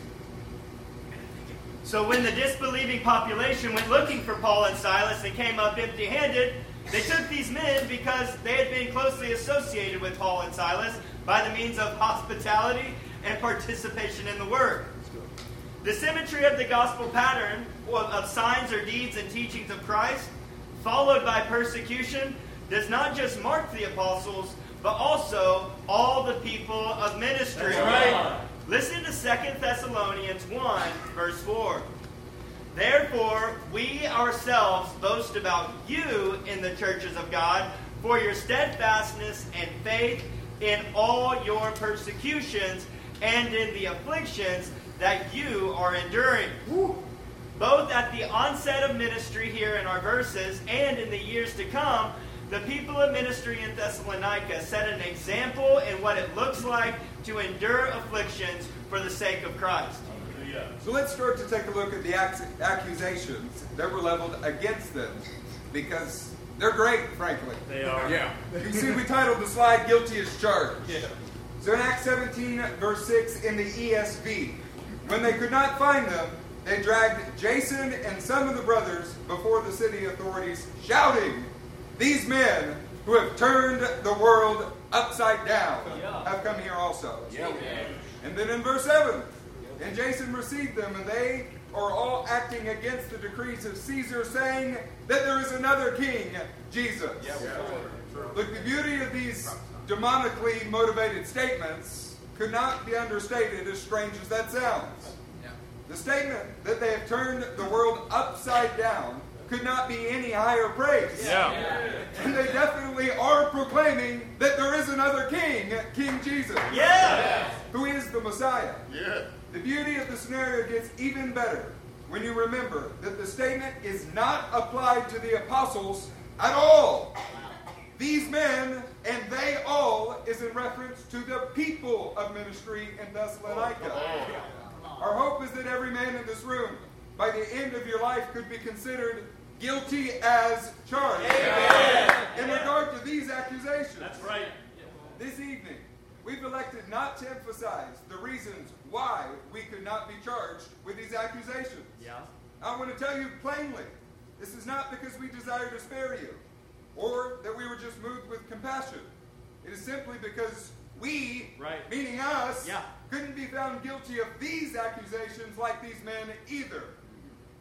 So when the disbelieving population went looking for Paul and Silas, they came up empty-handed. They took these men because they had been closely associated with Paul and Silas by the means of hospitality and participation in the work. The symmetry of the gospel pattern of signs or deeds and teachings of Christ followed by persecution does not just mark the apostles, but also all the people of ministry. That's right. Listen to Second Thessalonians one, verse four. "Therefore, we ourselves boast about you in the churches of God for your steadfastness and faith in all your persecutions and in the afflictions that you are enduring." Woo. Both at the onset of ministry here in our verses and in the years to come, The people of ministry in Thessalonica set an example in what it looks like to endure afflictions for the sake of Christ. So let's start to take a look at the accusations that were leveled against them, because they're great, frankly. They are. Yeah. You see, we titled the slide, Guilty as Charged. Yeah. So in Acts seventeen, verse six, in the E S V, when they could not find them, they dragged Jason and some of the brothers before the city authorities, shouting, "These men who have turned the world upside down yeah. have come here also." Yeah. Yeah. And then in verse seven, and Jason received them, and they are all acting against the decrees of Caesar, saying that there is another king, Jesus. Yeah, yeah. Look, the beauty of these demonically motivated statements could not be understated, as strange as that sounds. Yeah. The statement that they have turned the world upside down could not be any higher praise. Yeah. Yeah. And they definitely are proclaiming that there is another king, King Jesus. Yeah. Yeah. Who is the Messiah. Yeah. The beauty of the scenario gets even better when you remember that the statement is not applied to the apostles at all. These men and they all is in reference to the people of ministry in Thessalonica. Our hope is that every man in this room, by the end of your life, could be considered guilty as charged. Amen. In regard to these accusations. That's right. This evening, we've elected not to emphasize the reasons why we could not be charged with these accusations. Yeah. I want to tell you plainly, this is not because we desire to spare you, or that we were just moved with compassion. It is simply because we, right. meaning us, yeah. couldn't be found guilty of these accusations like these men either.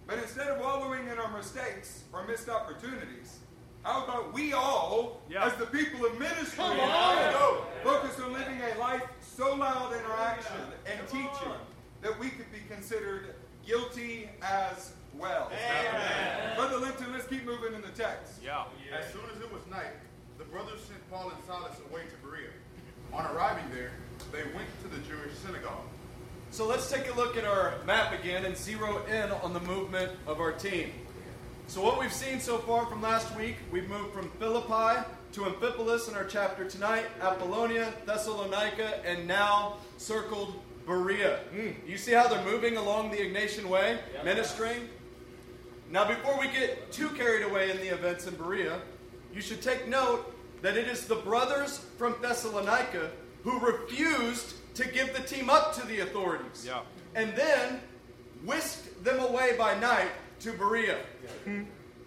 But instead of wallowing in our mistakes or missed opportunities, how about we all, yeah. as the people of ministry, Come on. Yeah. focus on living a life so loud in our action yeah. and Come teaching on. That we could be considered guilty as well. Amen. Brother Linton, let's keep moving in the text. Yeah. Yeah. As soon as it was night, the brothers sent Paul and Silas away to Berea. On arriving there, they went to the Jewish synagogue. So let's take a look at our map again and zero in on the movement of our team. So what we've seen so far from last week, we've moved from Philippi to Amphipolis in our chapter tonight, Apollonia, Thessalonica, and now circled Berea. Mm. You see how they're moving along the Ignatian way, yep. ministering? Now before we get too carried away in the events in Berea, you should take note that it is the brothers from Thessalonica who refused to give the team up to the authorities, yeah. and then whisked them away by night to Berea.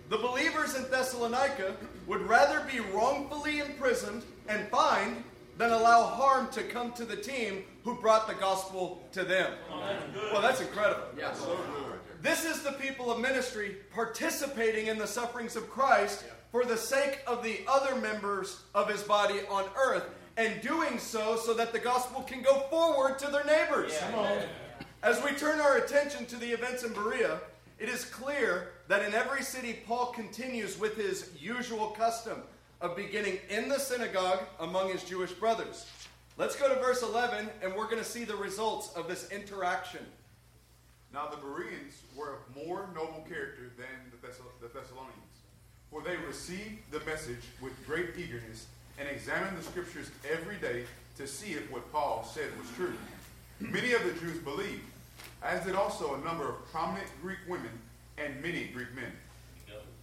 The believers in Thessalonica would rather be wrongfully imprisoned and fined than allow harm to come to the team who brought the gospel to them. Well, that's incredible. Yes. This is the people of ministry participating in the sufferings of Christ for the sake of the other members of his body on earth, and doing so so that the gospel can go forward to their neighbors. As we turn our attention to the events in Berea, it is clear that in every city, Paul continues with his usual custom of beginning in the synagogue among his Jewish brothers. Let's go to verse eleven, and we're going to see the results of this interaction. Now the Bereans were of more noble character than the, Thess- the Thessalonians, for they received the message with great eagerness and examined the scriptures every day to see if what Paul said was true. Many of the Jews believed, as did also a number of prominent Greek women and many Greek men.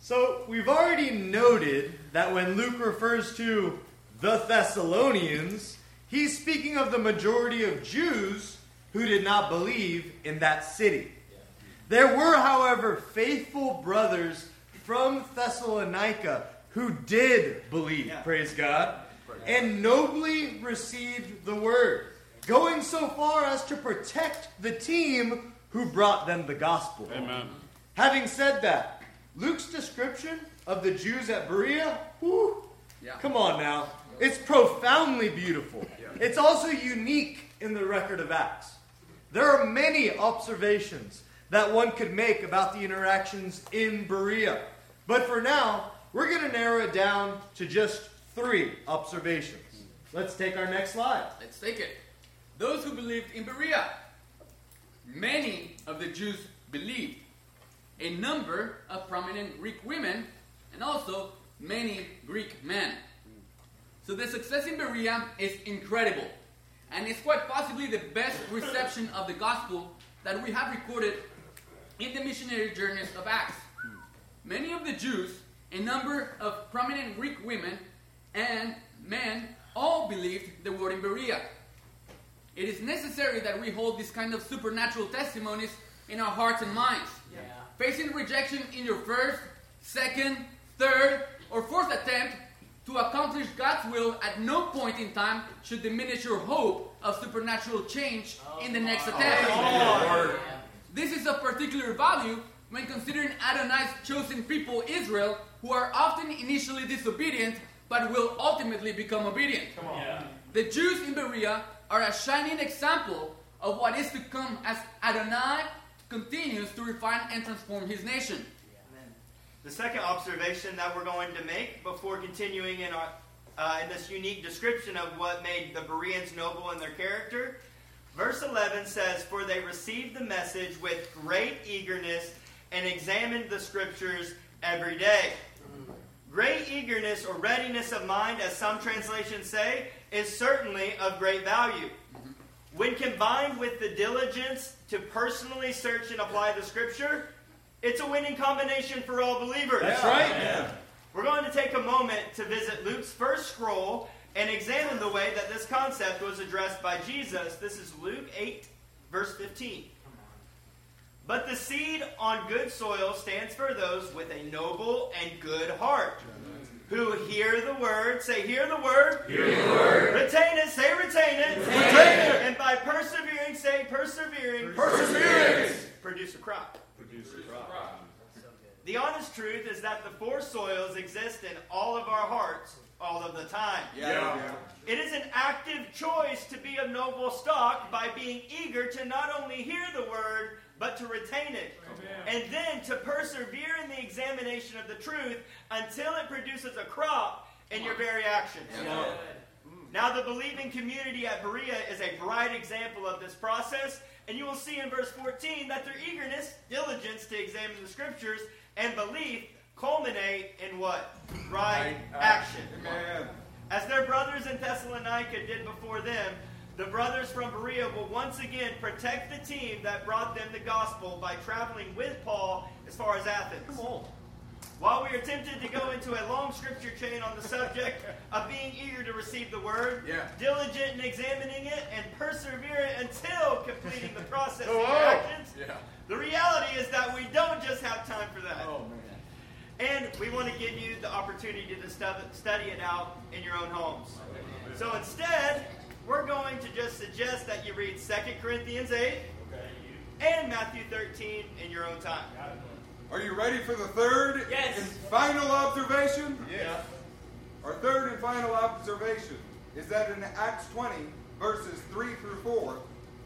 So we've already noted that when Luke refers to the Thessalonians, he's speaking of the majority of Jews who did not believe in that city. There were, however, faithful brothers from Thessalonica who did believe, yeah. praise God, and nobly received the word, going so far as to protect the team who brought them the gospel. Amen. Having said that, Luke's description of the Jews at Berea, whew, yeah. come on now, it's profoundly beautiful. Yeah. It's also unique in the record of Acts. There are many observations that one could make about the interactions in Berea, but for now, we're going to narrow it down to just three observations. Let's take our next slide. Let's take it. Those who believed in Berea. Many of the Jews believed. A number of prominent Greek women and also many Greek men. So the success in Berea is incredible, and it's quite possibly the best reception of the gospel that we have recorded in the missionary journeys of Acts. Many of the Jews, a number of prominent Greek women and men, all believed the word in Berea. It is necessary that we hold this kind of supernatural testimonies in our hearts and minds. Yeah. Facing rejection in your first, second, third, or fourth attempt to accomplish God's will at no point in time should diminish your hope of supernatural change oh, in the next attempt. Oh, yeah. This is of particular value when considering Adonai's chosen people, Israel, who are often initially disobedient, but will ultimately become obedient. Yeah. The Jews in Berea are a shining example of what is to come as Adonai continues to refine and transform his nation. Amen. The second observation that we're going to make before continuing in, our, uh, in this unique description of what made the Bereans noble in their character, verse eleven says, "For they received the message with great eagerness and examined the Scriptures every day." Great eagerness or readiness of mind, as some translations say, is certainly of great value. When combined with the diligence to personally search and apply the Scripture, it's a winning combination for all believers. That's right. Yeah. We're going to take a moment to visit Luke's first scroll and examine the way that this concept was addressed by Jesus. This is Luke eight, verse fifteen. "But the seed on good soil stands for those with a noble and good heart, who hear the word," say hear the word, hear the word, "retain it," say retain it, retain, retain it, "and by persevering," say persevering, persevering, "produce a crop." Produce a crop. The honest truth is that the four soils exist in all of our hearts all of the time. Yeah. Yeah. It is an active choice to be of noble stock by being eager to not only hear the word, but to retain it. Amen. And then to persevere in the examination of the truth until it produces a crop in your very actions. Amen. Now the believing community at Berea is a bright example of this process, and you will see in verse fourteen that their eagerness, diligence to examine the Scriptures, and belief culminate in what? Right, right action. Amen. As their brothers in Thessalonica did before them, the brothers from Berea will once again protect the team that brought them the gospel by traveling with Paul as far as Athens. While we are tempted to go into a long scripture chain on the subject of being eager to receive the word, yeah. diligent in examining it, and perseverant until completing the process oh, of actions, yeah. the reality is that we don't just have time for that. Oh, and we want to give you the opportunity to study it out in your own homes. Amen. So instead, we're going to just suggest that you read Second Corinthians eight and Matthew thirteen in your own time. Are you ready for the third yes. and final observation? Yeah. Our third and final observation is that in Acts twenty, verses three through four,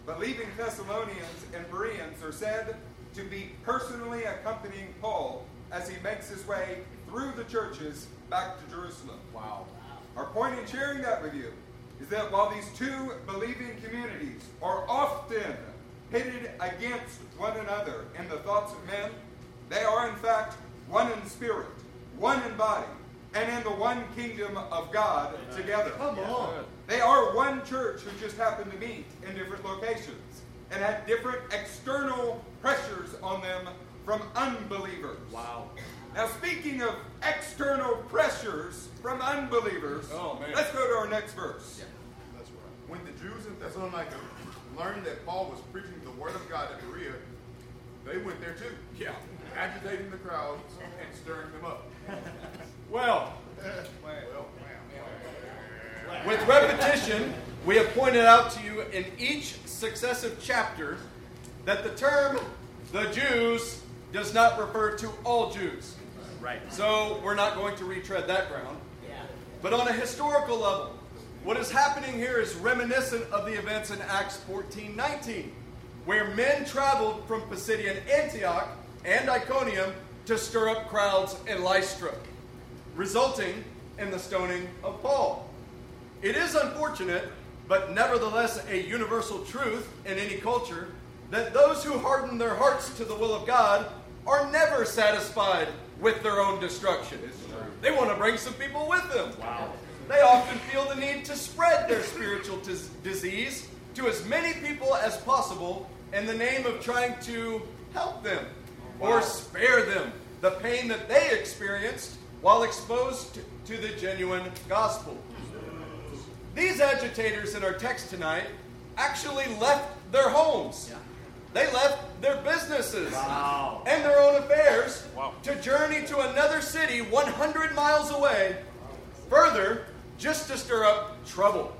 believing Thessalonians and Bereans are said to be personally accompanying Paul as he makes his way through the churches back to Jerusalem. Wow. Our point in sharing that with you is that while these two believing communities are often pitted against one another in the thoughts of men, they are in fact one in spirit, one in body, and in the one kingdom of God together. Come on. They are one church who just happened to meet in different locations and had different external pressures on them from unbelievers. Wow. Now, speaking of external pressures from unbelievers, oh, let's go to our next verse. Yeah. That's right. When the Jews in Thessalonica learned that Paul was preaching the word of God at Berea, they went there too, yeah. agitating the crowds and stirring them up. Well, with repetition, we have pointed out to you in each successive chapter that the term "the Jews" does not refer to all Jews. Right. So we're not going to retread that ground. Yeah. But on a historical level, what is happening here is reminiscent of the events in Acts fourteen nineteen, where men traveled from Pisidian Antioch and Iconium to stir up crowds in Lystra, resulting in the stoning of Paul. It is unfortunate, but nevertheless a universal truth in any culture, that those who harden their hearts to the will of God are never never satisfied with their own destruction. They want to bring some people with them. Wow. They often feel the need to spread their spiritual t- disease to as many people as possible in the name of trying to help them or spare them the pain that they experienced while exposed to the genuine gospel. These agitators in our text tonight actually left their homes. They left their businesses wow. and their own affairs wow. to journey to another city one hundred miles away, further, just to stir up trouble.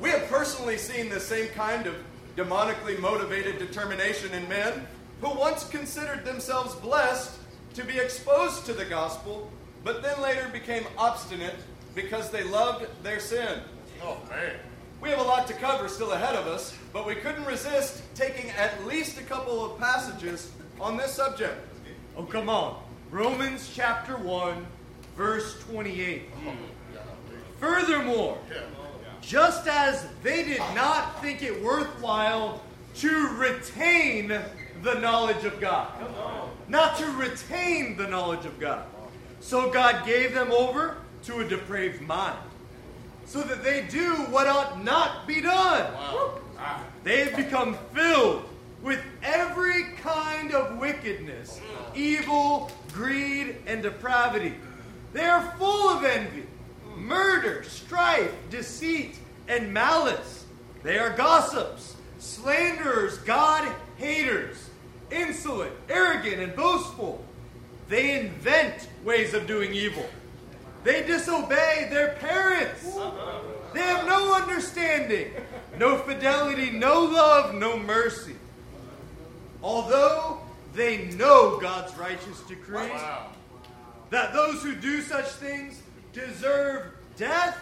We have personally seen the same kind of demonically motivated determination in men who once considered themselves blessed to be exposed to the gospel, but then later became obstinate because they loved their sin. Oh, man. We have a lot to cover still ahead of us, but we couldn't resist taking at least a couple of passages on this subject. Oh, come on. Romans chapter one, verse twenty-eight. Furthermore, just as they did not think it worthwhile to retain the knowledge of God. Not to retain the knowledge of God. So God gave them over to a depraved mind, so that they do what ought not be done. Wow. They have become filled with every kind of wickedness, evil, greed, and depravity. They are full of envy, murder, strife, deceit, and malice. They are gossips, slanderers, God-haters, insolent, arrogant, and boastful. They invent ways of doing evil. They disobey their parents. They have no understanding, no fidelity, no love, no mercy. Although they know God's righteous decree, wow. that those who do such things deserve death,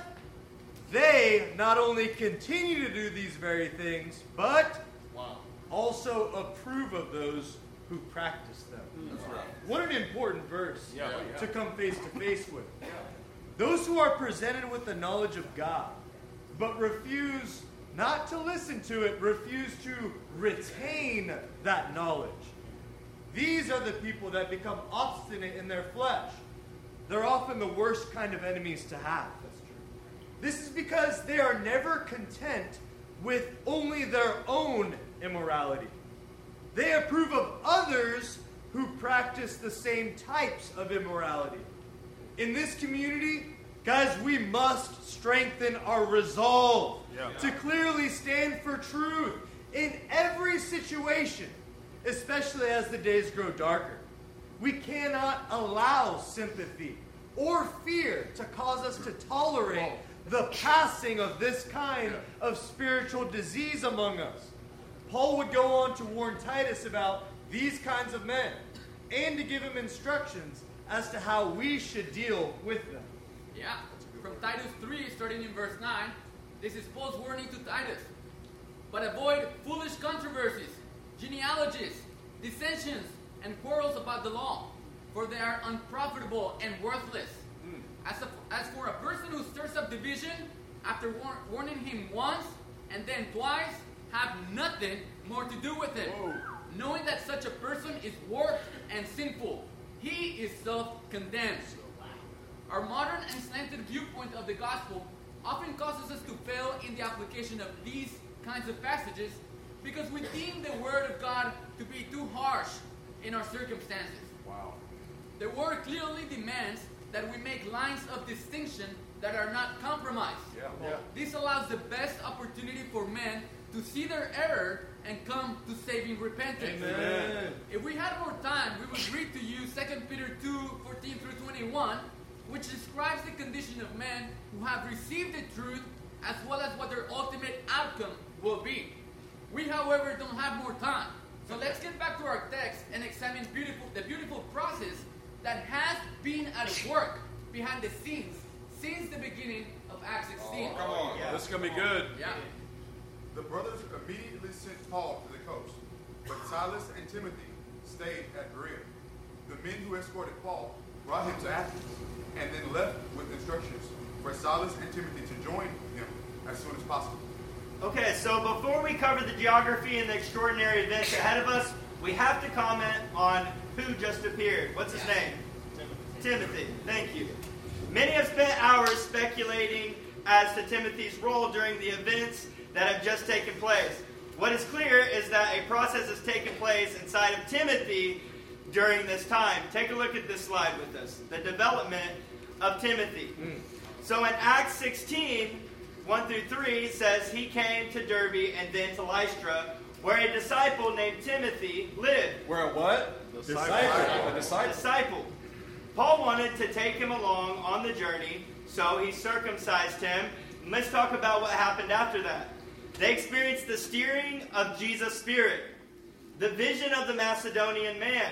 they not only continue to do these very things, but wow. also approve of those who practice them. That's right. What an important verse yeah, yeah. to come face to face with. Yeah. Those who are presented with the knowledge of God, but refuse not to listen to it, refuse to retain that knowledge. These are the people that become obstinate in their flesh. They're often the worst kind of enemies to have. That's true. This is because they are never content with only their own immorality. They approve of others who practice the same types of immorality. In this community, guys, we must strengthen our resolve yeah. to clearly stand for truth in every situation, especially as the days grow darker. We cannot allow sympathy or fear to cause us to tolerate the passing of this kind yeah. of spiritual disease among us. Paul would go on to warn Titus about these kinds of men and to give him instructions as to how we should deal with them. Yeah, from Titus three, starting in verse nine, this is Paul's warning to Titus. But avoid foolish controversies, genealogies, dissensions, and quarrels about the law, for they are unprofitable and worthless. Mm. As, a, as for a person who stirs up division, after war- warning him once and then twice, have nothing more to do with it, Whoa. knowing that such a person is warped and sinful. He is self-condemned. Our modern and slanted viewpoint of the gospel often causes us to fail in the application of these kinds of passages because we deem the word of God to be too harsh in our circumstances. Wow. The word clearly demands that we make lines of distinction that are not compromised. Yeah. Yeah. This allows the best opportunity for men to see their error and come to saving repentance. Amen. If we had more time, we would read to you Second Peter two, fourteen through twenty-one, which describes the condition of men who have received the truth as well as what their ultimate outcome will be. We, however, don't have more time. So let's get back to our text and examine beautiful, the beautiful process that has been at work behind the scenes since the beginning of Acts sixteen. Oh, come on. Yeah. This is going to be good. Yeah. The brothers immediately sent Paul to the coast, but Silas and Timothy stayed at Berea. The men who escorted Paul brought him to Athens, and then left with instructions for Silas and Timothy to join him as soon as possible. Okay, so before we cover the geography and the extraordinary events ahead of us, we have to comment on who just appeared. What's his name? Timothy. Timothy. Thank you. Many have spent hours speculating as to Timothy's role during the events that have just taken place. What is clear is that a process has taken place inside of Timothy during this time. Take a look at this slide with us. The development of Timothy. Mm. So in Acts sixteen, one through three says he came to Derbe and then to Lystra, where a disciple named Timothy lived. Where a what? Disciple. Disciple. A disciple. Disciple. Paul wanted to take him along on the journey, so he circumcised him. And let's talk about what happened after that. They experienced the steering of Jesus' Spirit, the vision of the Macedonian man,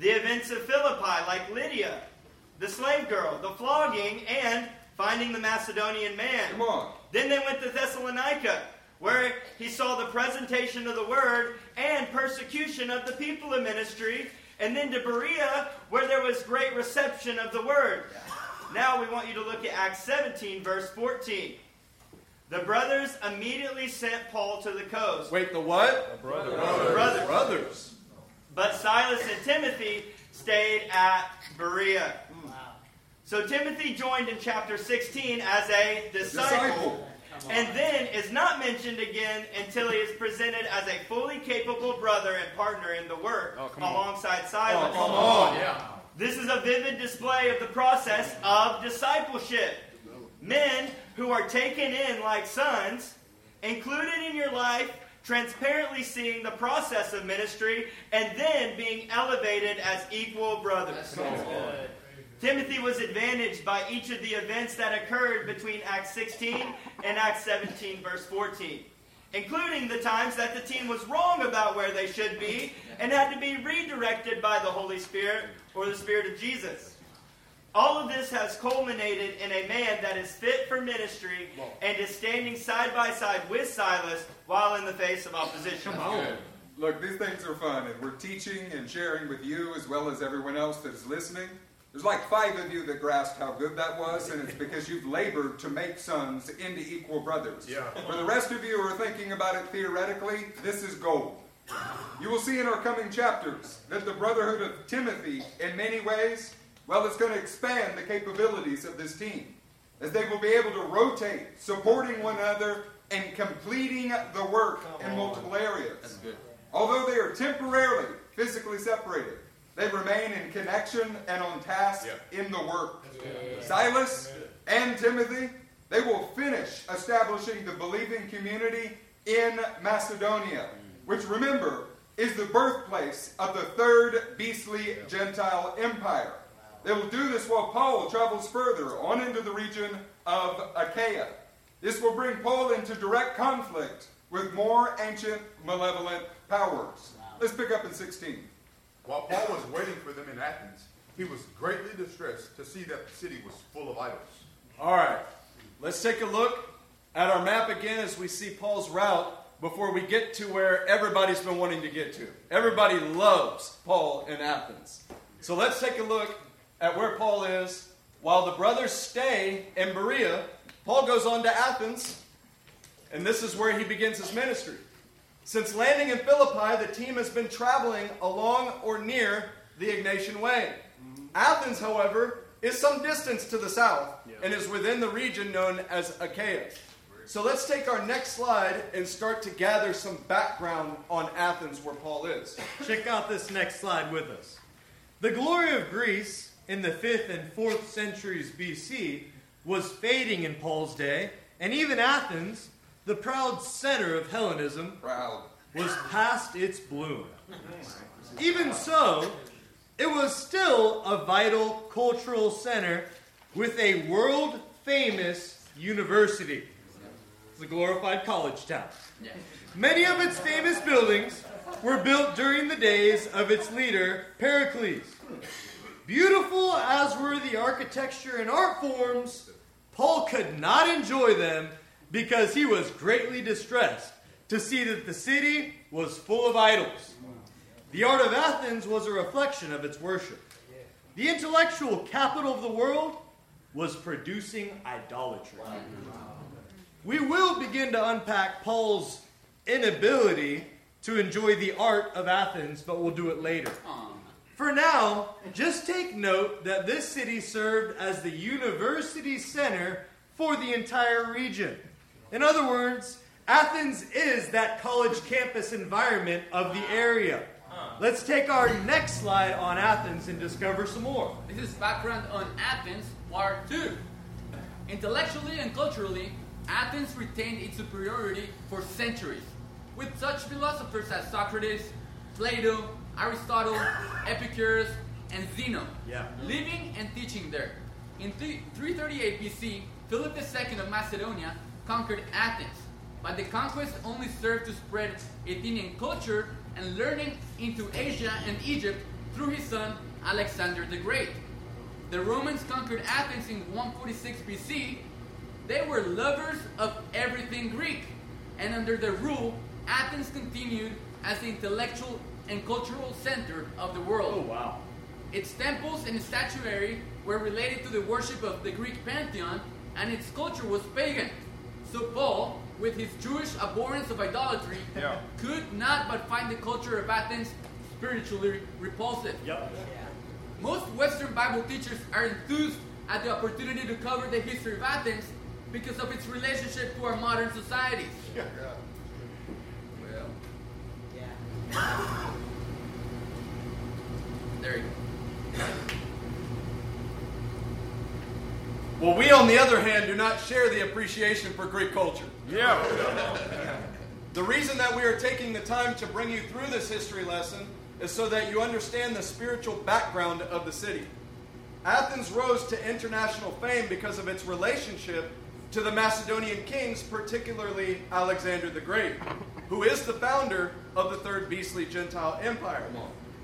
the events of Philippi, like Lydia, the slave girl, the flogging, and finding the Macedonian man. Come on. Then they went to Thessalonica, where he saw the presentation of the word and persecution of the people in ministry, and then to Berea, where there was great reception of the word. Now we want you to look at Acts seventeen, verse fourteen. The brothers immediately sent Paul to the coast. Wait, the what? The brothers. The brothers. The brothers. The brothers. But Silas and Timothy stayed at Berea. Wow. So Timothy joined in chapter sixteen as a disciple, and then is not mentioned again until he is presented as a fully capable brother and partner in the work oh, alongside on. Silas. Oh, come on. Yeah. This is a vivid display of the process of discipleship. Men who are taken in like sons, included in your life, transparently seeing the process of ministry, and then being elevated as equal brothers. Good. Timothy was advantaged by each of the events that occurred between Acts sixteen and Acts seventeen, verse fourteen, including the times that the team was wrong about where they should be and had to be redirected by the Holy Spirit or the Spirit of Jesus. All of this has culminated in a man that is fit for ministry and is standing side by side with Silas while in the face of opposition. Okay. Look, these things are fun, and we're teaching and sharing with you as well as everyone else that is listening. There's like five of you that grasped how good that was, and it's because you've labored to make sons into equal brothers. Yeah. For the rest of you who are thinking about it theoretically, this is gold. You will see in our coming chapters that the brotherhood of Timothy, in many ways, well, it's going to expand the capabilities of this team, as they will be able to rotate, supporting one another, and completing the work Come in multiple on. areas. That's good. Although they are temporarily physically separated, they remain in connection and on task yeah. in the work. Yeah. Silas yeah. and Timothy, they will finish establishing the believing community in Macedonia, mm. which, remember, is the birthplace of the third beastly yeah. Gentile empire. They will do this while Paul travels further on into the region of Achaia. This will bring Paul into direct conflict with more ancient malevolent powers. Wow. Let's pick up in sixteen. While Paul was waiting for them in Athens, he was greatly distressed to see that the city was full of idols. All right, let's take a look at our map again as we see Paul's route before we get to where everybody's been wanting to get to. Everybody loves Paul in Athens. So let's take a look at where Paul is. While the brothers stay in Berea, Paul goes on to Athens, and this is where he begins his ministry. Since landing in Philippi, the team has been traveling along or near the Ignatian Way. Mm-hmm. Athens, however, is some distance to the south yeah. and is within the region known as Achaia. So let's take our next slide and start to gather some background on Athens, where Paul is. Check out this next slide with us. The glory of Greece in the fifth and fourth centuries B C was fading in Paul's day, and even Athens, the proud center of Hellenism, proud. was past its bloom. Even so, it was still a vital cultural center with a world-famous university. It's a glorified college town. Many of its famous buildings were built during the days of its leader, Pericles. Beautiful as were the architecture and art forms, Paul could not enjoy them because he was greatly distressed to see that the city was full of idols. The art of Athens was a reflection of its worship. The intellectual capital of the world was producing idolatry. We will begin to unpack Paul's inability to enjoy the art of Athens, but we'll do it later. For now, just take note that this city served as the university center for the entire region. In other words, Athens is that college campus environment of the area. Let's take our next slide on Athens and discover some more. This is background on Athens, part two. Intellectually and culturally, Athens retained its superiority for centuries, with such philosophers as Socrates, Plato, Aristotle, Epicurus, and Zeno, yeah. living and teaching there. In three thirty-eight B C, Philip the Second of Macedonia conquered Athens, but the conquest only served to spread Athenian culture and learning into Asia and Egypt through his son Alexander the Great. The Romans conquered Athens in one forty-six B C. They were lovers of everything Greek, and under their rule, Athens continued as the intellectual and cultural center of the world. Oh, wow. Its temples and statuary were related to the worship of the Greek pantheon, and its culture was pagan. So Paul, with his Jewish abhorrence of idolatry, yeah. could not but find the culture of Athens spiritually repulsive. Yep. Yeah. Most Western Bible teachers are enthused at the opportunity to cover the history of Athens because of its relationship to our modern societies. Yeah. Well. Yeah. There you go. Well, we, on the other hand, do not share the appreciation for Greek culture. Yeah. The reason that we are taking the time to bring you through this history lesson is so that you understand the spiritual background of the city. Athens rose to international fame because of its relationship to the Macedonian kings, particularly Alexander the Great, who is the founder of the Third Beastly Gentile Empire.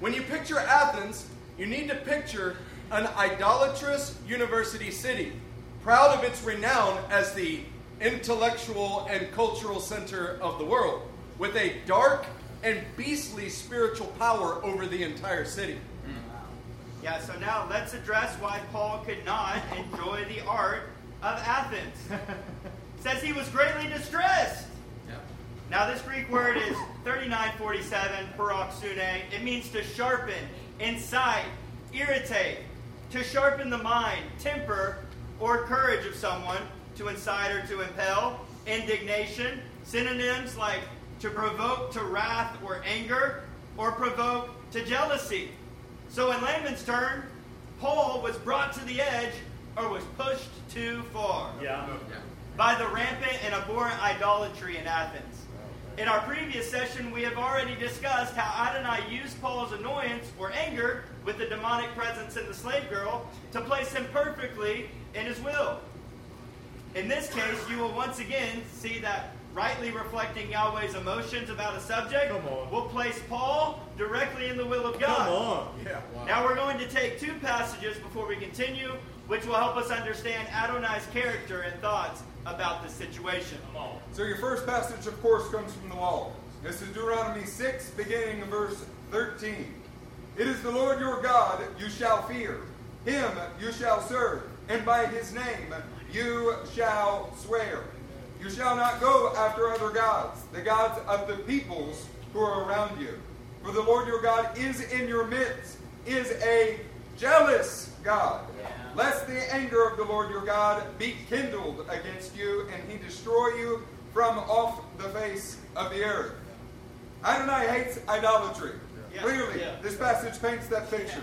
When you picture Athens, you need to picture an idolatrous university city, proud of its renown as the intellectual and cultural center of the world, with a dark and beastly spiritual power over the entire city. Mm. Wow. Yeah, so now let's address why Paul could not enjoy the art of Athens. It says he was greatly distressed. Yep. Now this Greek word is thirty-nine forty-seven, paroxune. It means to sharpen, incite, irritate, to sharpen the mind, temper, or courage of someone, to incite or to impel, indignation, synonyms like to provoke to wrath or anger, or provoke to jealousy. So in layman's term, Paul was brought to the edge or was pushed too far yeah. by the rampant and abhorrent idolatry in Athens. In our previous session, we have already discussed how Adonai used Paul's annoyance or anger with the demonic presence in the slave girl to place him perfectly in his will. In this case, you will once again see that rightly reflecting Yahweh's emotions about a subject will place Paul directly in the will of God. Come on. Yeah, wow. Now we're going to take two passages before we continue, which will help us understand Adonai's character and thoughts about the situation. So your first passage, of course, comes from the wall. This is Deuteronomy six, beginning in verse thirteen. It is the Lord your God you shall fear. Him you shall serve, and by his name you shall swear. You shall not go after other gods, the gods of the peoples who are around you. For the Lord your God is in your midst, is a jealous God. Yeah. Lest the anger of the Lord your God be kindled against you, and he destroy you from off the face of the earth. Adonai hates idolatry. Yeah. Clearly, yeah. this passage paints that picture.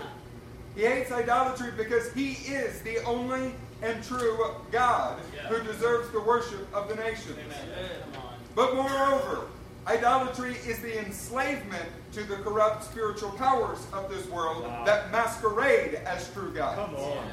Yeah. He hates idolatry because he is the only and true God yeah. who deserves the worship of the nations. Yeah. But moreover, idolatry is the enslavement to the corrupt spiritual powers of this world wow. that masquerade as true gods. Come on.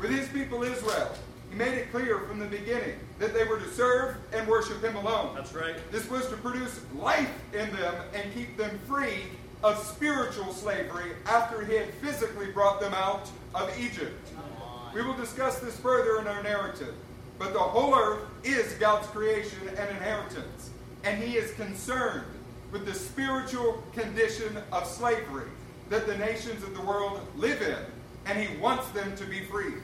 With his people Israel, he made it clear from the beginning that they were to serve and worship him alone. That's right. This was to produce life in them and keep them free of spiritual slavery after he had physically brought them out of Egypt. We will discuss this further in our narrative, but the whole earth is God's creation and inheritance, and he is concerned with the spiritual condition of slavery that the nations of the world live in, and he wants them to be free.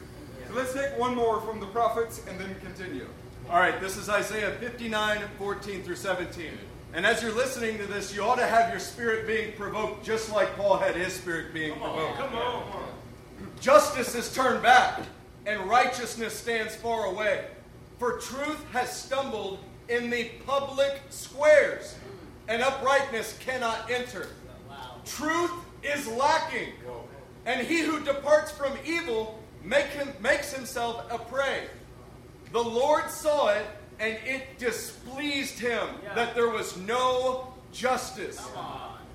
So let's take one more from the prophets and then continue. All right, this is Isaiah fifty-nine, fourteen through seventeen. And as you're listening to this, you ought to have your spirit being provoked just like Paul had his spirit being come provoked. On, come on. Justice is turned back, and righteousness stands far away. For truth has stumbled in the public squares, and uprightness cannot enter. Truth is lacking, and he who departs from evil make him, makes himself a prey. The Lord saw it, and it displeased him that there was no justice.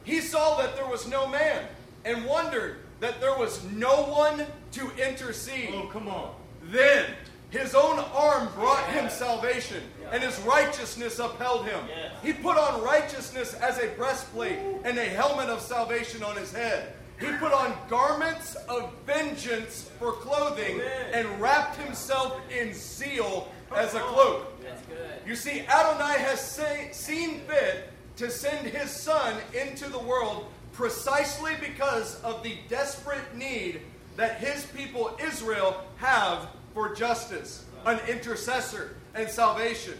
He saw that there was no man, and wondered that there was no one to intercede. Oh, come on. Then his own arm brought yeah. him salvation, yeah. and his righteousness upheld him. Yeah. He put on righteousness as a breastplate and a helmet of salvation on his head. He put on garments of vengeance for clothing and wrapped himself in zeal as a cloak. That's good. You see, Adonai has say, seen fit to send his son into the world precisely because of the desperate need that his people Israel have for justice, an intercessor, and salvation.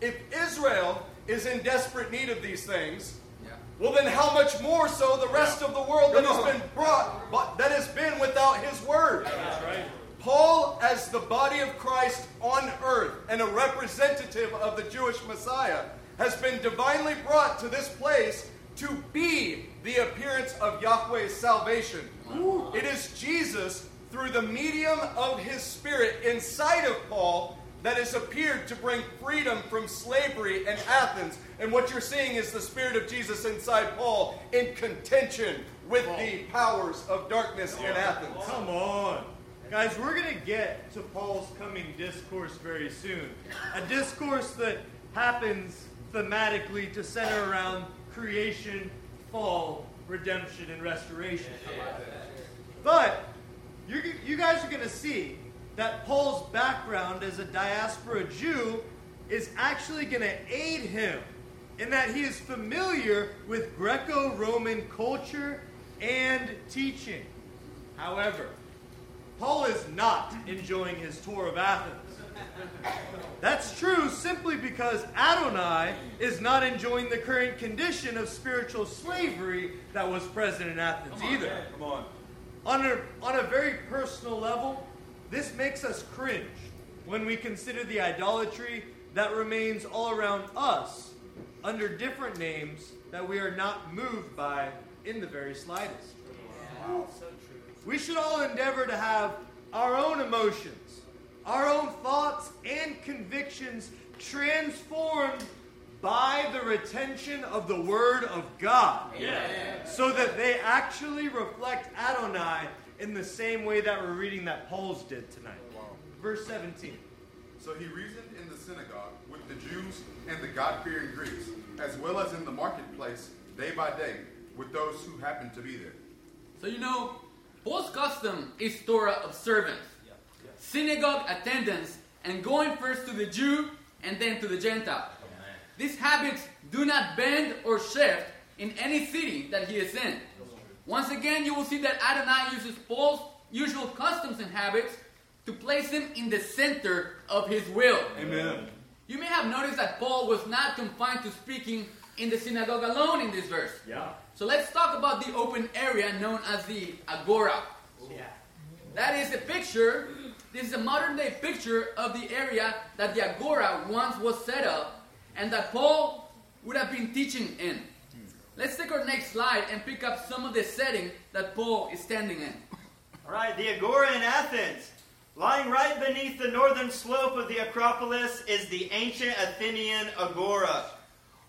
If Israel is in desperate need of these things, yeah. well then how much more so the rest yeah. of the world that has been brought, but that has been without his word. That's right. Paul, as the body of Christ on earth and a representative of the Jewish Messiah, has been divinely brought to this place to be the appearance of Yahweh's salvation. Ooh. It is Jesus, through the medium of his spirit inside of Paul, that has appeared to bring freedom from slavery in Athens. And what you're seeing is the spirit of Jesus inside Paul in contention with Paul. The powers of darkness Come in Athens. Come on. Guys, we're going to get to Paul's coming discourse very soon. A discourse that happens thematically to center around creation, fall, redemption, and restoration. But you, you guys are going to see that Paul's background as a diaspora Jew is actually going to aid him in that he is familiar with Greco-Roman culture and teaching. However, Paul is not enjoying his tour of Athens. That's true simply because Adonai is not enjoying the current condition of spiritual slavery that was present in Athens Come on, either. Man. Come on. On a, on a very personal level, this makes us cringe when we consider the idolatry that remains all around us under different names that we are not moved by in the very slightest. Yeah, wow. So true. We should all endeavor to have our own emotions, our own thoughts and convictions transformed by the retention of the Word of God. Yeah. So that they actually reflect Adonai in the same way that we're reading that Paul's did tonight. Wow. Verse seventeen. So he reasoned in the synagogue with the Jews and the God-fearing Greeks, as well as in the marketplace day by day with those who happened to be there. So you know, Paul's custom is Torah observance. Synagogue attendance and going first to the Jew and then to the Gentile. Amen. These habits do not bend or shift in any city that he is in. Once again, you will see that Adonai uses Paul's usual customs and habits to place him in the center of his will. Amen. You may have noticed that Paul was not confined to speaking in the synagogue alone in this verse. Yeah. So let's talk about the open area known as the agora. Yeah. That is a picture. This is a modern-day picture of the area that the Agora once was set up and that Paul would have been teaching in. Let's take our next slide and pick up some of the setting that Paul is standing in. All right, the Agora in Athens. Lying right beneath the northern slope of the Acropolis is the ancient Athenian Agora.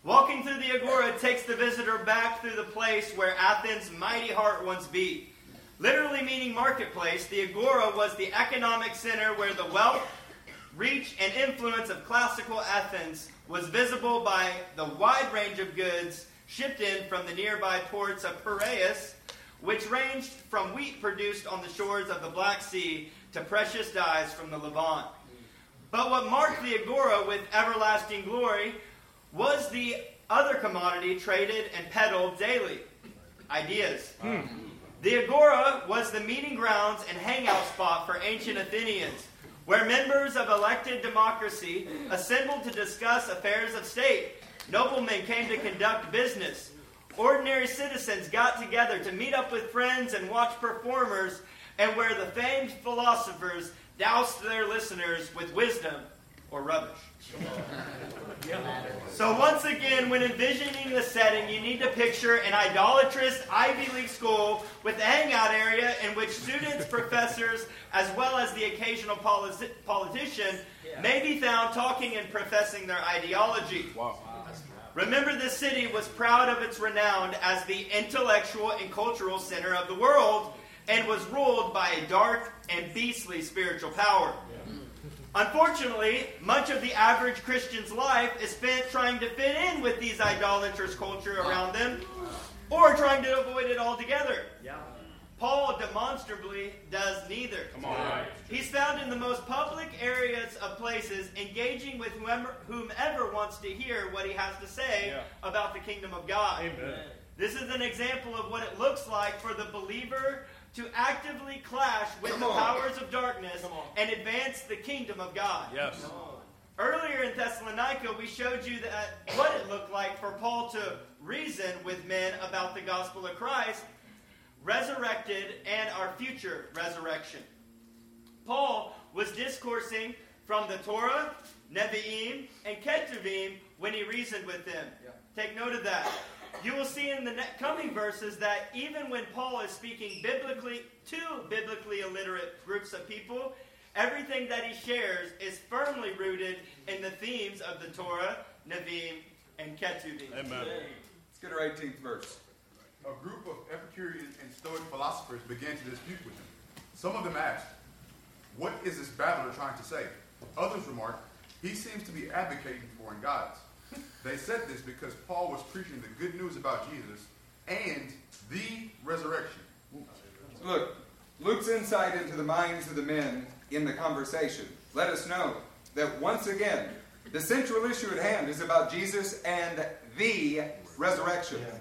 Walking through the Agora takes the visitor back through the place where Athens' mighty heart once beat. Literally meaning marketplace, the Agora was the economic center where the wealth, reach, and influence of classical Athens was visible by the wide range of goods shipped in from the nearby ports of Piraeus, which ranged from wheat produced on the shores of the Black Sea to precious dyes from the Levant. But what marked the Agora with everlasting glory was the other commodity traded and peddled daily, ideas. Wow. The Agora was the meeting grounds and hangout spot for ancient Athenians, where members of elected democracy assembled to discuss affairs of state, Noblemen came to conduct business. Ordinary citizens got together to meet up with friends and watch performers, and where the famed philosophers doused their listeners with wisdom or rubbish. So once again, when envisioning the setting, you need to picture an idolatrous Ivy League school with a hangout area in which students, professors, as well as the occasional politi- politician yeah. may be found talking and professing their ideology. Wow. Remember, the city was proud of its renown as the intellectual and cultural center of the world and was ruled by a dark and beastly spiritual power. Yeah. Unfortunately, much of the average Christian's life is spent trying to fit in with these idolatrous culture around them or trying to avoid it altogether. Yeah. Paul demonstrably does neither. Come on. He's found in the most public areas of places, engaging with whomever, whomever wants to hear what he has to say yeah. about the kingdom of God. Amen. This is an example of what it looks like for the believer to actively clash with Come the on. powers of darkness and advance the kingdom of God. Yes. Earlier in Thessalonica, we showed you that what it looked like for Paul to reason with men about the gospel of Christ, resurrected, and our future resurrection. Paul was discoursing from the Torah, Nevi'im, and Ketuvim when he reasoned with them. Yeah. Take note of that. You will see in the coming verses that even when Paul is speaking biblically to biblically illiterate groups of people, everything that he shares is firmly rooted in the themes of the Torah, Nevi'im, and Ketuvim. Amen. Let's get our eighteenth verse. A group of Epicurean and Stoic philosophers began to dispute with him. Some of them asked, "What is this babbler trying to say?" Others remarked, "He seems to be advocating foreign gods." They said this because Paul was preaching the good news about Jesus and the resurrection. Look, Luke's insight into the minds of the men in the conversation let us know that once again, the central issue at hand is about Jesus and the resurrection. Yeah.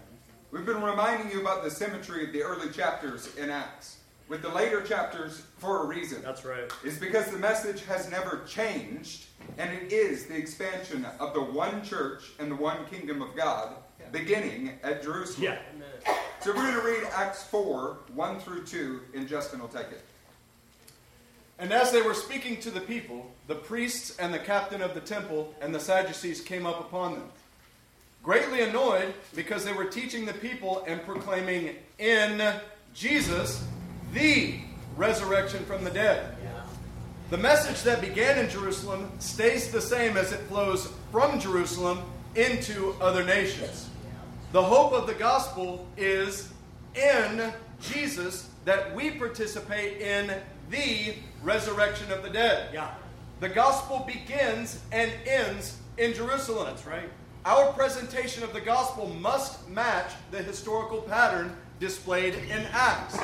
We've been reminding you about the symmetry of the early chapters in Acts with the later chapters for a reason. That's right. It's because the message has never changed, and it is the expansion of the one church and the one kingdom of God yeah. beginning at Jerusalem. Yeah. So we're going to read Acts four, one through two, and Justin will take it. And as they were speaking to the people, the priests and the captain of the temple and the Sadducees came up upon them, greatly annoyed because they were teaching the people and proclaiming in Jesus the resurrection from the dead. Yeah. The message that began in Jerusalem stays the same as it flows from Jerusalem into other nations. The hope of the gospel is in Jesus that we participate in the resurrection of the dead. Yeah. The gospel begins and ends in Jerusalem. That's right. Our presentation of the gospel must match the historical pattern displayed in Acts.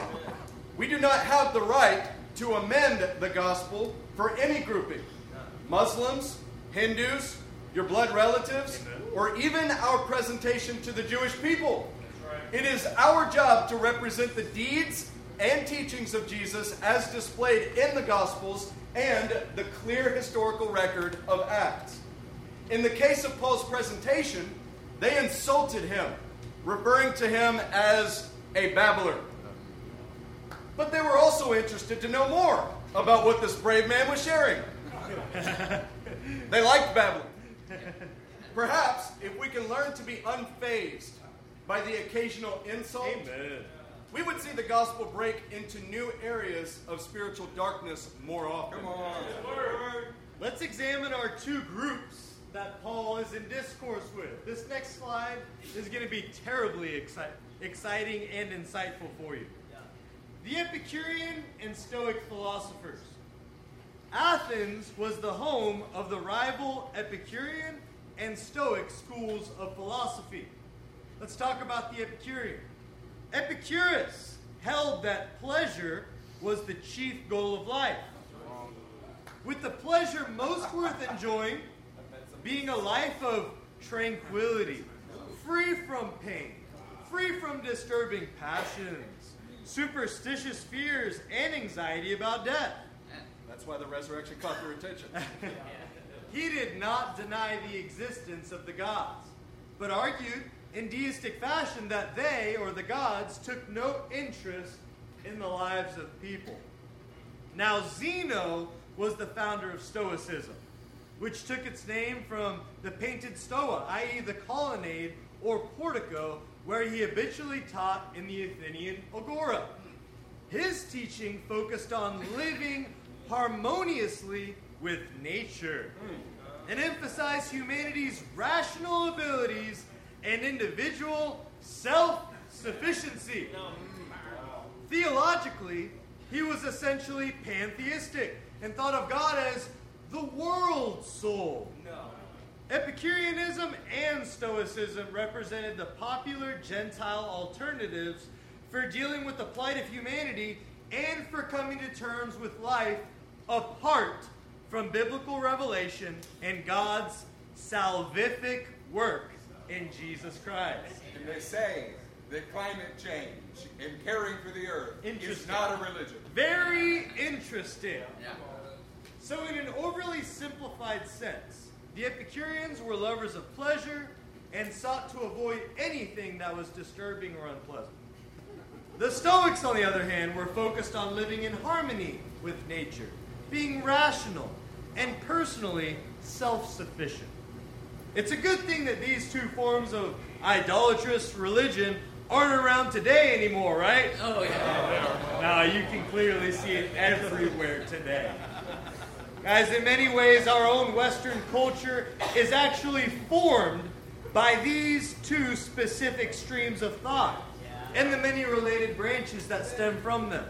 We do not have the right to amend the gospel for any grouping. Muslims, Hindus, your blood relatives, or even our presentation to the Jewish people. It is our job to represent the deeds and teachings of Jesus as displayed in the Gospels and the clear historical record of Acts. In the case of Paul's presentation, they insulted him, referring to him as a babbler. But they were also interested to know more about what this brave man was sharing. They liked babbling. Perhaps if we can learn to be unfazed by the occasional insult, Amen. we would see the gospel break into new areas of spiritual darkness more often. Come on. Let's examine our two groups that Paul is in discourse with. This next slide is going to be terribly exci- exciting and insightful for you. Yeah. The Epicurean and Stoic philosophers. Athens was the home of the rival Epicurean and Stoic schools of philosophy. Let's talk about the Epicurean. Epicurus held that pleasure was the chief goal of life, with the pleasure most worth enjoying being a life of tranquility, free from pain, free from disturbing passions, superstitious fears, and anxiety about death. That's why the resurrection caught their attention. He did not deny the existence of the gods, but argued in deistic fashion that they, or the gods, took no interest in the lives of people. Now Zeno was the founder of Stoicism, which took its name from the painted stoa, that is the colonnade or portico where he habitually taught in the Athenian agora. His teaching focused on living harmoniously with nature and emphasized humanity's rational abilities and individual self-sufficiency. Theologically, he was essentially pantheistic and thought of God as the world soul. No. Epicureanism and Stoicism represented the popular Gentile alternatives for dealing with the plight of humanity and for coming to terms with life apart from biblical revelation and God's salvific work in Jesus Christ. And they say that climate change and caring for the earth is not a religion. Very interesting. Yeah. So in an overly simplified sense, the Epicureans were lovers of pleasure and sought to avoid anything that was disturbing or unpleasant. The Stoics, on the other hand, were focused on living in harmony with nature, being rational, and personally self-sufficient. It's a good thing that these two forms of idolatrous religion aren't around today anymore, right? Oh, yeah. Now you can clearly see it everywhere today. Guys, in many ways, our own Western culture is actually formed by these two specific streams of thought and the many related branches that stem from them.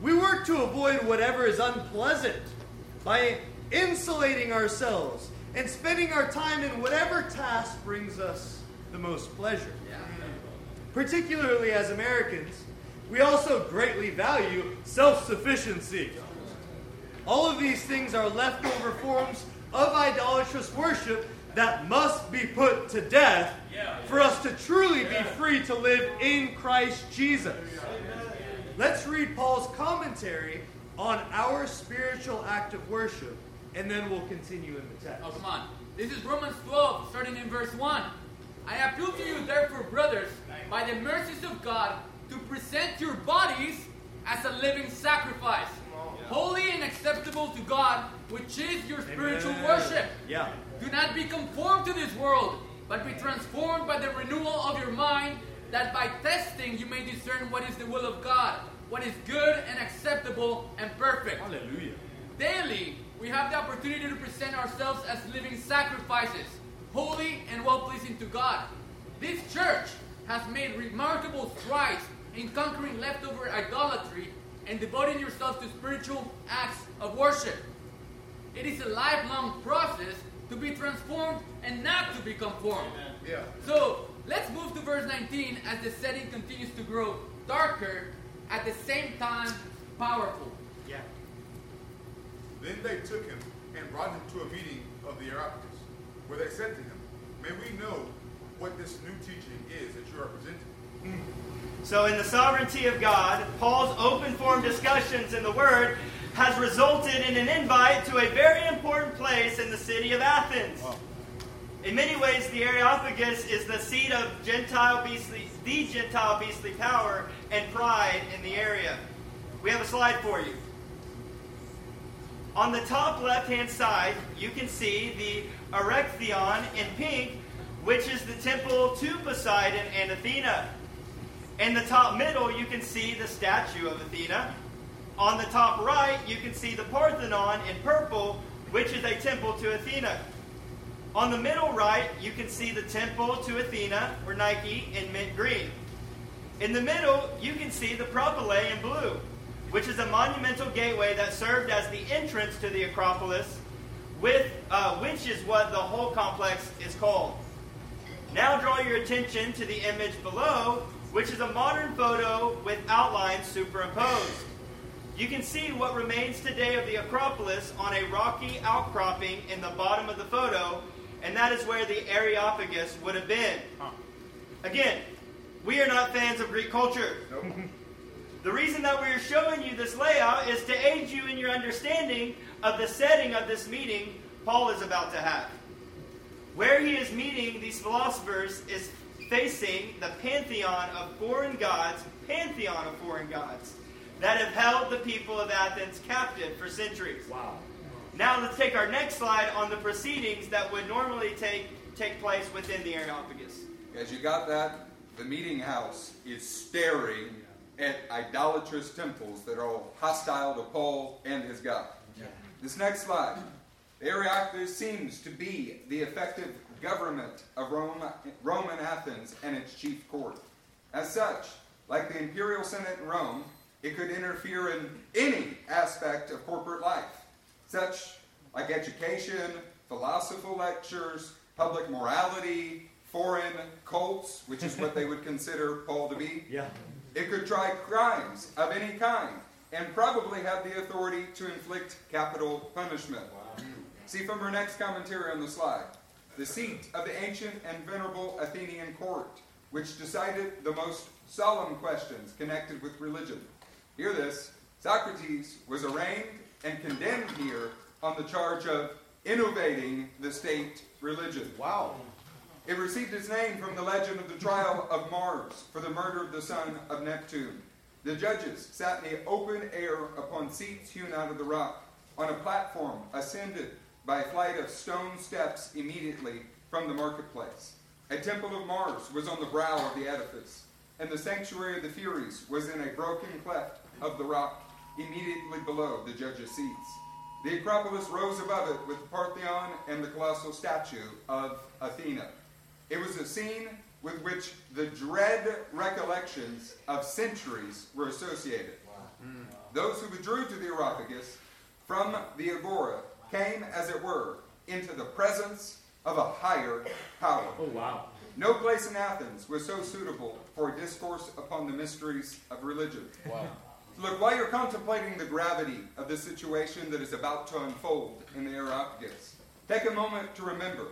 We work to avoid whatever is unpleasant by insulating ourselves and spending our time in whatever task brings us the most pleasure. Particularly as Americans, we also greatly value self-sufficiency. All of these things are leftover forms of idolatrous worship that must be put to death for us to truly be free to live in Christ Jesus. Let's read Paul's commentary on our spiritual act of worship, and then we'll continue in the text. Oh, come on. This is Romans twelve, starting in verse one. I appeal to you, therefore, brothers, by the mercies of God, to present your bodies as a living sacrifice, holy and acceptable to God, which is your spiritual Amen. worship. Yeah. Do not be conformed to this world, but be transformed by the renewal of your mind, that by testing you may discern what is the will of God, what is good and acceptable and perfect. Hallelujah. Daily, we have the opportunity to present ourselves as living sacrifices, holy and well-pleasing to God. This church has made remarkable strides in conquering leftover idolatry and devoting yourself to spiritual acts of worship. It is a lifelong process to be transformed and not to be conformed. Yeah. So, let's move to verse nineteen as the setting continues to grow darker, at the same time powerful. Yeah. Then they took him and brought him to a meeting of the Areopagus, where they said to him, may we know what this new teaching is that you are presenting? So in the sovereignty of God, Paul's open form discussions in the Word has resulted in an invite to a very important place in the city of Athens. Wow. In many ways, the Areopagus is the seat of Gentile beastly, the Gentile beastly power and pride in the area. We have a slide for you. On the top left-hand side, you can see the Erechtheion in pink, which is the temple to Poseidon and Athena. In the top middle, you can see the statue of Athena. On the top right, you can see the Parthenon in purple, which is a temple to Athena. On the middle right, you can see the temple to Athena, or Nike, in mint green. In the middle, you can see the Propylae in blue, which is a monumental gateway that served as the entrance to the Acropolis, with, uh, which is what the whole complex is called. Now draw your attention to the image below, which is a modern photo with outlines superimposed. You can see what remains today of the Acropolis on a rocky outcropping in the bottom of the photo, and that is where the Areopagus would have been. Huh. Again, we are not fans of Greek culture. Nope. The reason that we are showing you this layout is to aid you in your understanding of the setting of this meeting Paul is about to have. Where he is meeting these philosophers is facing the pantheon of foreign gods, pantheon of foreign gods, that have held the people of Athens captive for centuries. Wow. Now let's take our next slide on the proceedings that would normally take, take place within the Areopagus. As you got that, the meeting house is staring at idolatrous temples that are all hostile to Paul and his God. Yeah. This next slide. The Areopagus seems to be the effective government of Rome, Rome and Athens and its chief court. As such, like the imperial senate in Rome, it could interfere in any aspect of corporate life, such like education, philosophical lectures, public morality, foreign cults, which is what they would consider Paul to be. Yeah. It could try crimes of any kind and probably have the authority to inflict capital punishment. Wow. See from her next commentary on the slide. The seat of the ancient and venerable Athenian court, which decided the most solemn questions connected with religion. Hear this. Socrates was arraigned and condemned here on the charge of innovating the state religion. Wow. It received its name from the legend of the trial of Mars for the murder of the son of Neptune. The judges sat in the open air upon seats hewn out of the rock, on a platform ascended by a flight of stone steps immediately from the marketplace. A temple of Mars was on the brow of the edifice, and the sanctuary of the Furies was in a broken cleft of the rock immediately below the judges' seats. The Acropolis rose above it with the Parthenon and the colossal statue of Athena. It was a scene with which the dread recollections of centuries were associated. Wow. Mm. Those who withdrew to the Areopagus from the Agora came, as it were, into the presence of a higher power. Oh, wow. No place in Athens was so suitable for a discourse upon the mysteries of religion. Wow. Look, while you're contemplating the gravity of the situation that is about to unfold in the Areopagus, take a moment to remember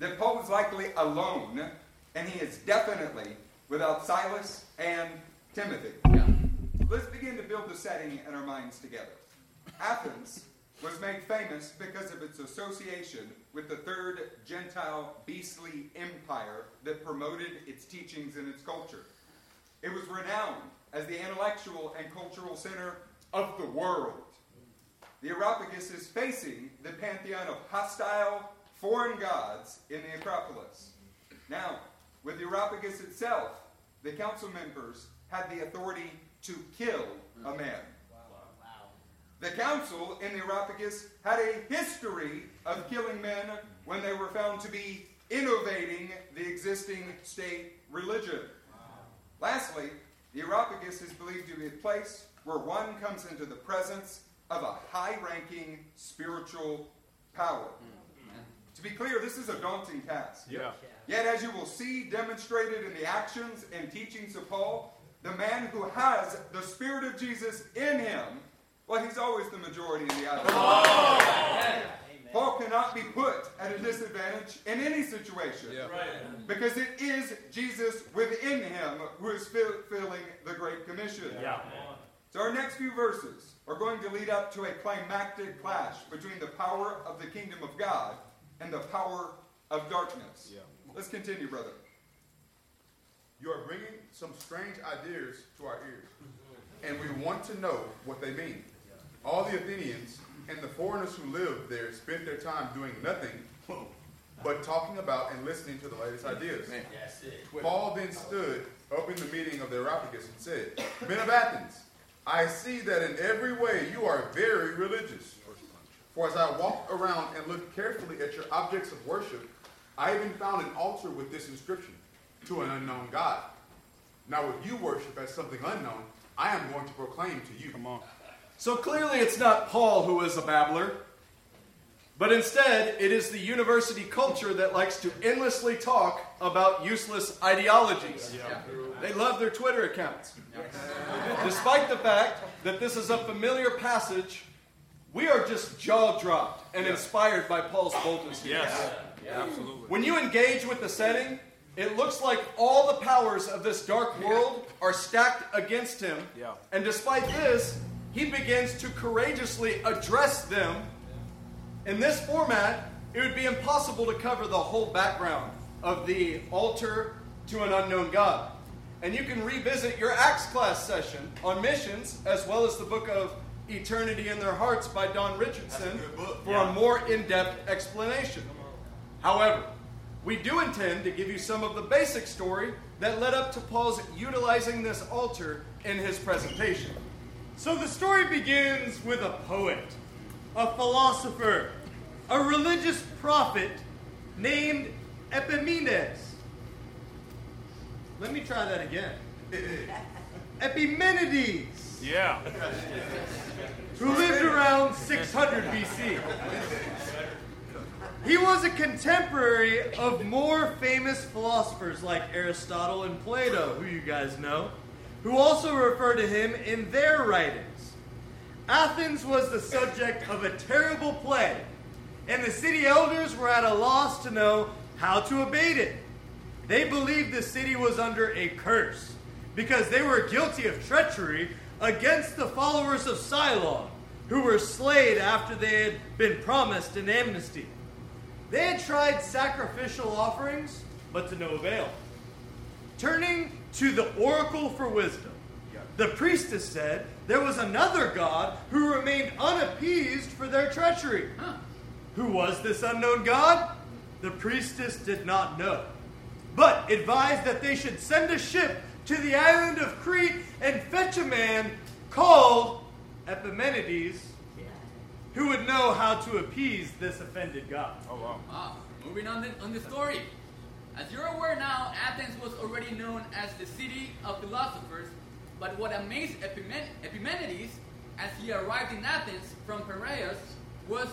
that Paul is likely alone, and he is definitely without Silas and Timothy. Yeah. Let's begin to build the setting in our minds together. Athens was made famous because of its association with the third Gentile beastly empire that promoted its teachings and its culture. It was renowned as the intellectual and cultural center of the world. The Areopagus is facing the pantheon of hostile foreign gods in the Acropolis. Now, with the Areopagus itself, the council members had the authority to kill a man. The council in the Areopagus had a history of killing men when they were found to be innovating the existing state religion. Wow. Lastly, the Areopagus is believed to be a place where one comes into the presence of a high-ranking spiritual power. Mm-hmm. To be clear, this is a daunting task. Yeah. Yet, as you will see demonstrated in the actions and teachings of Paul, the man who has the Spirit of Jesus in him, well, he's always the majority in the eyes of God. Oh! Paul cannot be put at a disadvantage in any situation. Yeah. Right. Because it is Jesus within him who is fulfilling the Great Commission. Yeah. So our next few verses are going to lead up to a climactic clash between the power of the kingdom of God and the power of darkness. Yeah. Let's continue, brother. You are bringing some strange ideas to our ears, and we want to know what they mean. All the Athenians and the foreigners who lived there spent their time doing nothing but talking about and listening to the latest ideas. Paul then stood up in the meeting of the Areopagus and said, "Men of Athens, I see that in every way you are very religious. For as I walked around and looked carefully at your objects of worship, I even found an altar with this inscription, 'To an unknown God.' Now if you worship as something unknown, I am going to proclaim to you." Come on. So clearly it's not Paul who is a babbler, but instead it is the university culture that likes to endlessly talk about useless ideologies. Yeah. They love their Twitter accounts. Yeah. Despite the fact that this is a familiar passage, we are just jaw-dropped and yeah. inspired by Paul's boldness. Yes, yeah. Yeah, absolutely. When you engage with the setting, it looks like all the powers of this dark world are stacked against him, yeah. and despite this, he begins to courageously address them. In this format, It would be impossible to cover the whole background of the altar to an unknown God. And you can revisit your Acts class session on missions, as well as the book of Eternity in Their Hearts by Don Richardson, for yeah. a more in-depth explanation. However, we do intend to give you some of the basic story that led up to Paul's utilizing this altar in his presentation. So the story begins with a poet, a philosopher, a religious prophet named Epimenides. Let me try that again. Epimenides. Yeah. Who lived around six hundred B C. He was a contemporary of more famous philosophers like Aristotle and Plato, who you guys know, who also refer to him in their writings. Athens was the subject of a terrible plague, and the city elders were at a loss to know how to abate it. They believed the city was under a curse because they were guilty of treachery against the followers of Cilicia, who were slain after they had been promised an amnesty. They had tried sacrificial offerings, but to no avail. Turning to the oracle for wisdom, the priestess said there was another god who remained unappeased for their treachery. Huh. Who was this unknown god? The priestess did not know, but advised that they should send a ship to the island of Crete and fetch a man called Epimenides, who would know how to appease this offended god. Oh, wow. Wow. Moving on the, on the story. As you're aware now, Athens was already known as the city of philosophers, but what amazed Epimen- Epimenides as he arrived in Athens from Piraeus was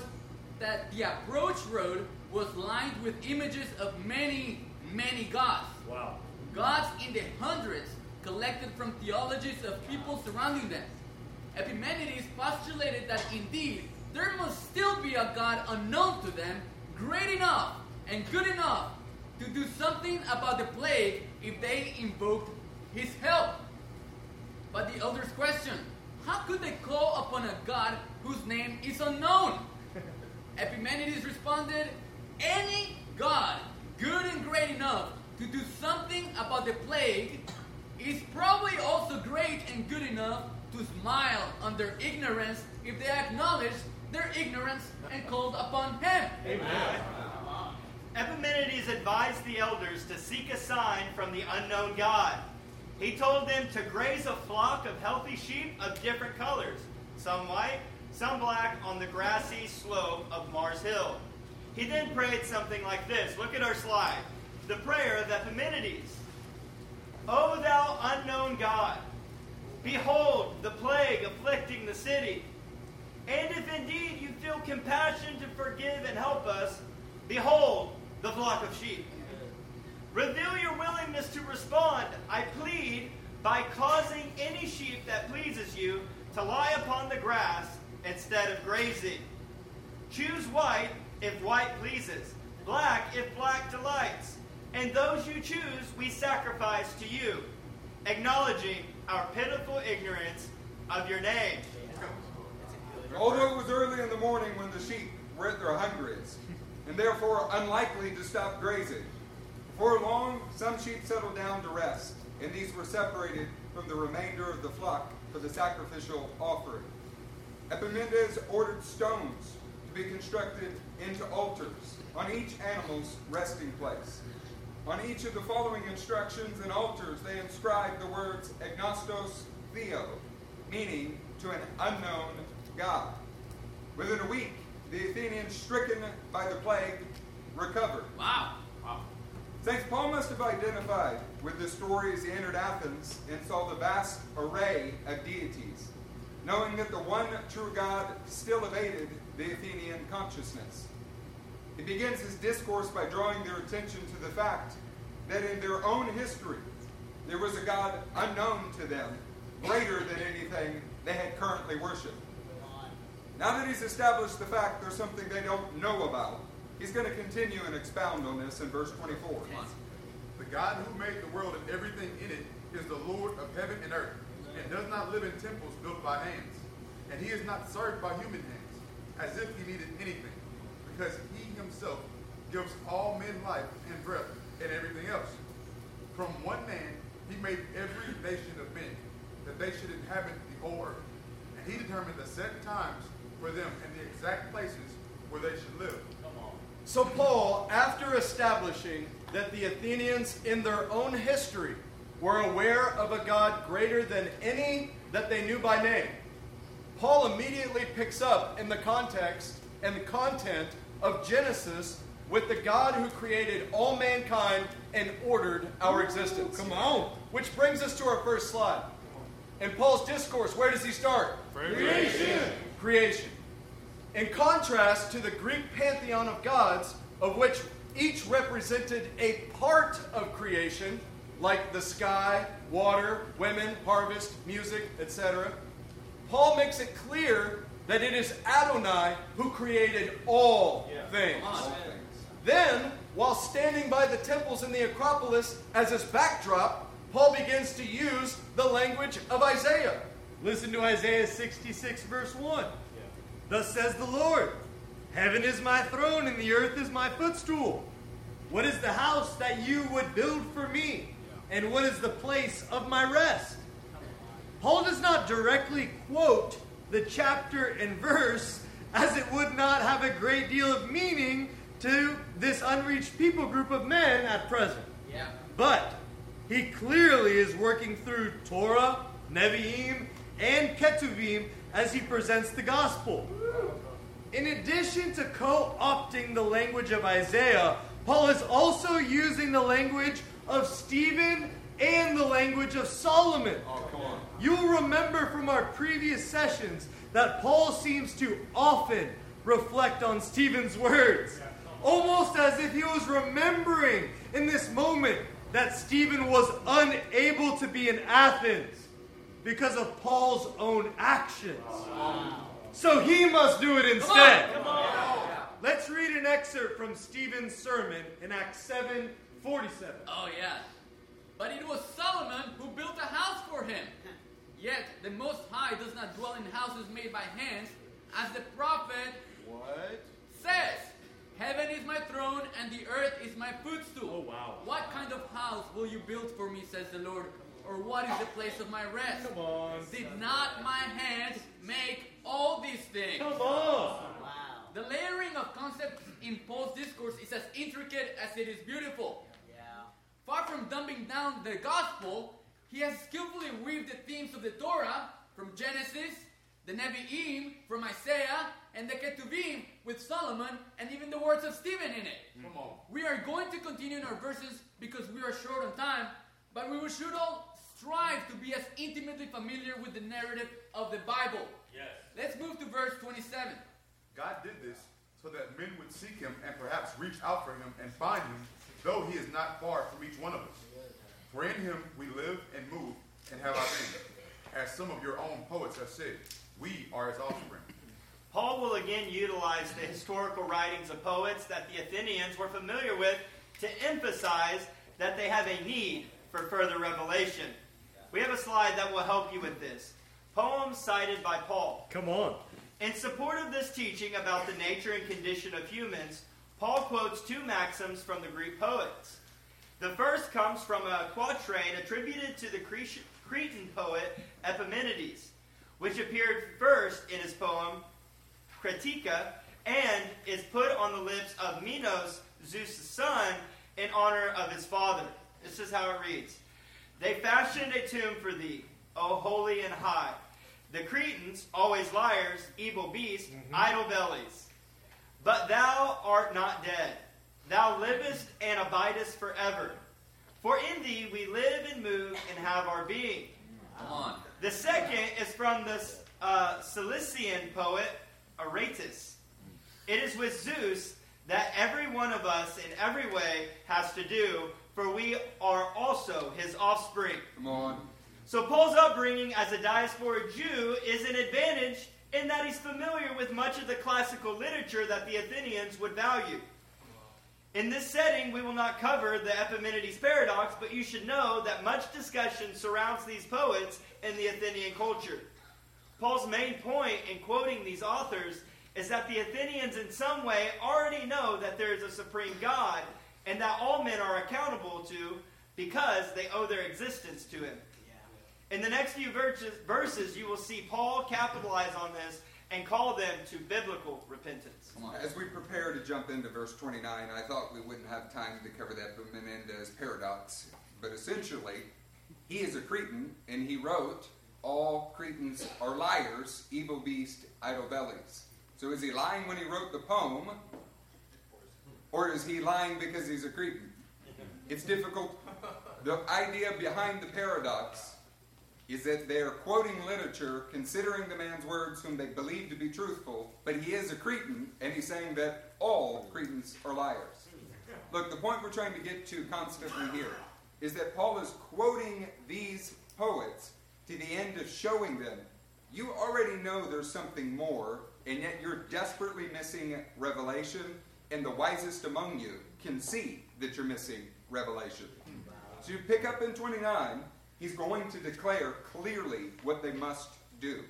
that the approach road was lined with images of many, many gods. Wow. Gods in the hundreds collected from theologies of people surrounding them. Epimenides postulated that indeed there must still be a God unknown to them, great enough and good enough to do something about the plague if they invoked his help. But the elders questioned, how could they call upon a God whose name is unknown? Epimenides responded, any God good and great enough to do something about the plague is probably also great and good enough to smile on their ignorance if they acknowledge their ignorance and called upon him. Amen. Epimenides advised the elders to seek a sign from the unknown God. He told them to graze a flock of healthy sheep of different colors, some white, some black, on the grassy slope of Mars Hill. He then prayed something like this. Look at our slide. The prayer of Epimenides. O thou unknown God, behold the plague afflicting the city. And if indeed you feel compassion to forgive and help us, behold the flock of sheep. Reveal your willingness to respond, I plead, by causing any sheep that pleases you to lie upon the grass instead of grazing. Choose white if white pleases, black if black delights, and those you choose we sacrifice to you, acknowledging our pitiful ignorance of your name. Although it was early in the morning when the sheep were at their hundreds, and therefore unlikely to stop grazing, before long some sheep settled down to rest, and these were separated from the remainder of the flock for the sacrificial offering. Epimenides ordered stones to be constructed into altars on each animal's resting place. On each of the following instructions and altars, they inscribed the words agnostos theo, meaning to an unknown God. Within a week, the Athenians, stricken by the plague, recovered. Wow. Wow. Saint Paul must have identified with the story as he entered Athens and saw the vast array of deities, knowing that the one true God still evaded the Athenian consciousness. He begins his discourse by drawing their attention to the fact that in their own history, there was a God unknown to them, greater than anything they had currently worshipped. Now that he's established the fact there's something they don't know about, he's going to continue and expound on this in verse twenty-four. The God who made the world and everything in it is the Lord of heaven and earth, and does not live in temples built by hands. And he is not served by human hands, as if he needed anything. because he himself gives all men life and breath and everything else. From one man he made every nation of men, that they should inhabit the whole earth. And he determined the set times for them and the exact places where they should live. Come on. So Paul, after establishing that the Athenians in their own history were aware of a God greater than any that they knew by name, Paul immediately picks up in the context and the content of Genesis with the God who created all mankind and ordered our existence. Come on. Which brings us to our first slide. In Paul's discourse, where does he start? Creation. Creation. In contrast to the Greek pantheon of gods, of which each represented a part of creation, like the sky, water, women, harvest, music, et cetera, Paul makes it clear that it is Adonai who created all yeah. things. All things. Then, while standing by the temples in the Acropolis as his backdrop, Paul begins to use the language of Isaiah. Listen to Isaiah sixty-six, verse one. Yeah. Thus says the Lord, heaven is my throne and the earth is my footstool. What is the house that you would build for me? Yeah. And what is the place of my rest? Paul does not directly quote the chapter and verse, as it would not have a great deal of meaning to this unreached people group of men at present. Yeah. But he clearly is working through Torah, Nevi'im, and Ketuvim as he presents the gospel. In addition to co-opting the language of Isaiah, Paul is also using the language of Stephen and the language of Solomon. Oh, come on. You'll remember from our previous sessions that Paul seems to often reflect on Stephen's words, almost as if he was remembering in this moment that Stephen was unable to be in Athens because of Paul's own actions. Wow. So he must do it instead. Come on, come on. Let's read an excerpt from Stephen's sermon in Acts seven forty-seven. Oh, yeah. But it was Solomon who built a house for him. Yet the Most High does not dwell in houses made by hands, as the prophet what? says, heaven is my throne and the earth is my footstool. Oh, wow. What kind of house will you build for me, says the Lord, or what is the place of my rest? Come on. Did not my hands make all these things? Come on. Wow. The layering of concepts in Paul's discourse is as intricate as it is beautiful. Far from dumbing down the gospel, he has skillfully weaved the themes of the Torah from Genesis, the Nevi'im from Isaiah, and the Ketuvim with Solomon, and even the words of Stephen in it. Come on. We are going to continue in our verses because we are short on time, but we should all strive to be as intimately familiar with the narrative of the Bible. Yes. Let's move to verse twenty-seven. God did this so that men would seek him and perhaps reach out for him and find him, though he is not far from each one of us. For in him we live and move and have our being. As some of your own poets have said, we are his offspring. Paul will again utilize the historical writings of poets that the Athenians were familiar with to emphasize that they have a need for further revelation. We have a slide that will help you with this. Poems cited by Paul. Come on. In support of this teaching about the nature and condition of humans, Paul quotes two maxims from the Greek poets. The first comes from a quatrain attributed to the Cretan poet Epimenides, which appeared first in his poem Cretica and is put on the lips of Minos, Zeus' son, in honor of his father. This is how it reads. They fashioned a tomb for thee, O holy and high. The Cretans, always liars, evil beasts, mm-hmm. idle bellies. But thou art not dead. Thou livest and abidest forever. For in thee we live and move and have our being. Come on. The second is from the uh, Cilician poet Aratus. It is with Zeus that every one of us in every way has to do, for we are also his offspring. Come on. So Paul's upbringing as a diasporic Jew is an advantage in that he's familiar with much of the classical literature that the Athenians would value. In this setting, we will not cover the Epimenides paradox, but you should know that much discussion surrounds these poets in the Athenian culture. Paul's main point in quoting these authors is that the Athenians in some way already know that there is a supreme God and that all men are accountable to because they owe their existence to him. In the next few verses, you will see Paul capitalize on this and call them to biblical repentance. As we prepare to jump into verse twenty-nine, I thought we wouldn't have time to cover that Epimenides paradox. But essentially, he is a Cretan, and he wrote, all Cretans are liars, evil beasts, idle bellies. So is he lying when he wrote the poem, or is he lying because he's a Cretan? It's difficult. The idea behind the paradox is that they are quoting literature, considering the man's words whom they believe to be truthful, but he is a Cretan, and he's saying that all Cretans are liars. Look, the point we're trying to get to constantly here is that Paul is quoting these poets to the end of showing them, you already know there's something more, and yet you're desperately missing revelation, and the wisest among you can see that you're missing revelation. So you pick up in twenty-nine... He's going to declare clearly what they must do.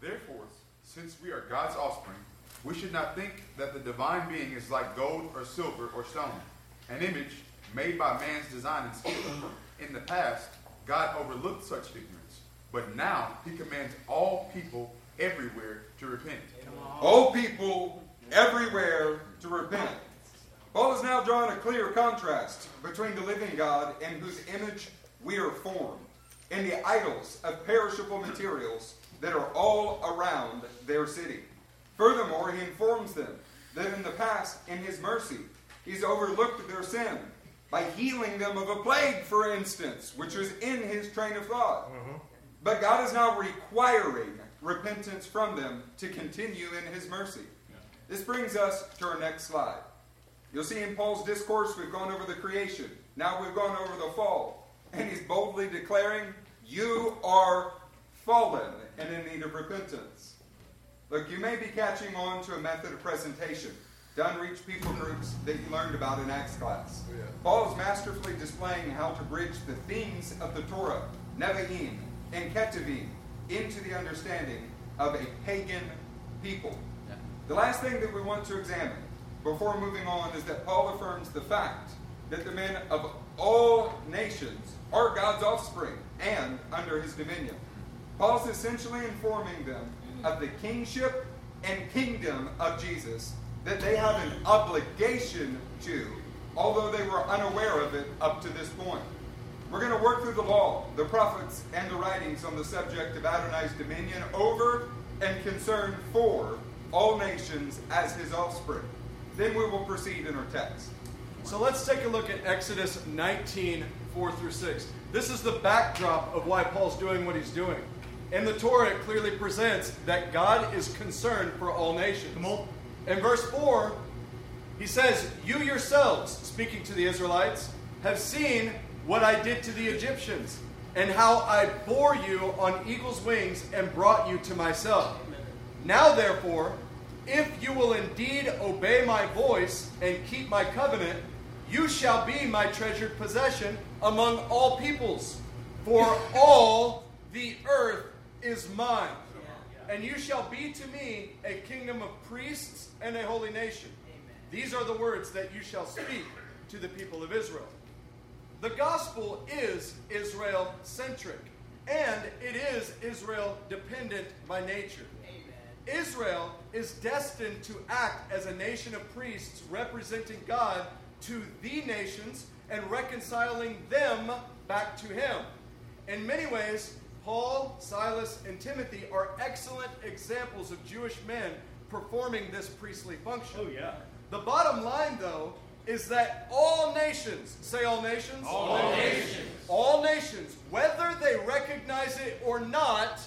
Therefore, since we are God's offspring, we should not think that the divine being is like gold or silver or stone, an image made by man's design and skill. In the past, God overlooked such ignorance, but now he commands all people everywhere to repent. All people everywhere to repent. Paul is now drawing a clear contrast between the living God and whose image we are formed, and the idols of perishable materials that are all around their city. Furthermore, he informs them that in the past, in his mercy, he's overlooked their sin by healing them of a plague, for instance, which was in his train of thought. Mm-hmm. But God is now requiring repentance from them to continue in his mercy. Yeah. This brings us to our next slide. You'll see in Paul's discourse, we've gone over the creation. Now we've gone over the fall. And he's boldly declaring, you are fallen and in need of repentance. Look, you may be catching on to a method of presentation to unreached people groups that you learned about in Acts class. Oh, yeah. Paul is masterfully displaying how to bridge the themes of the Torah, Nevi'im, and Ketuvim into the understanding of a pagan people. Yeah. The last thing that we want to examine before moving on is that Paul affirms the fact that the men of all nations are God's offspring and under his dominion. Paul's essentially informing them of the kingship and kingdom of Jesus that they have an obligation to, although they were unaware of it up to this point. We're going to work through the law, the prophets, and the writings on the subject of Adonai's dominion over and concern for all nations as his offspring. Then we will proceed in our text. So let's take a look at Exodus nineteen, four through six. This is the backdrop of why Paul's doing what he's doing. In the Torah, it clearly presents that God is concerned for all nations. Come on. In verse four, he says, you yourselves, speaking to the Israelites, have seen what I did to the Egyptians and how I bore you on eagle's wings and brought you to myself. Now, therefore, if you will indeed obey my voice and keep my covenant, you shall be my treasured possession among all peoples, for all the earth is mine. And you shall be to me a kingdom of priests and a holy nation. Amen. These are the words that you shall speak to the people of Israel. The gospel is Israel-centric, and it is Israel-dependent by nature. Amen. Israel is destined to act as a nation of priests representing God to the nations and reconciling them back to him. In many ways, Paul, Silas, and Timothy are excellent examples of Jewish men performing this priestly function. Oh, yeah. The bottom line, though, is that all nations, say all nations? All, all nations. nations. All nations, whether they recognize it or not,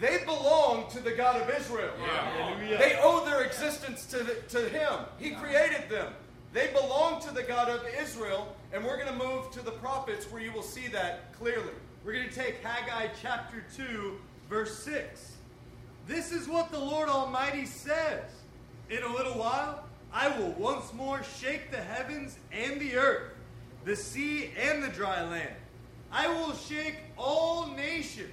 they belong to the God of Israel. Yeah. They owe their existence to, the, to him. He created them. They belong to the God of Israel, and we're going to move to the prophets where you will see that clearly. We're going to take Haggai chapter two, verse six. This is what the Lord Almighty says. In a little while, I will once more shake the heavens and the earth, the sea and the dry land. I will shake all nations,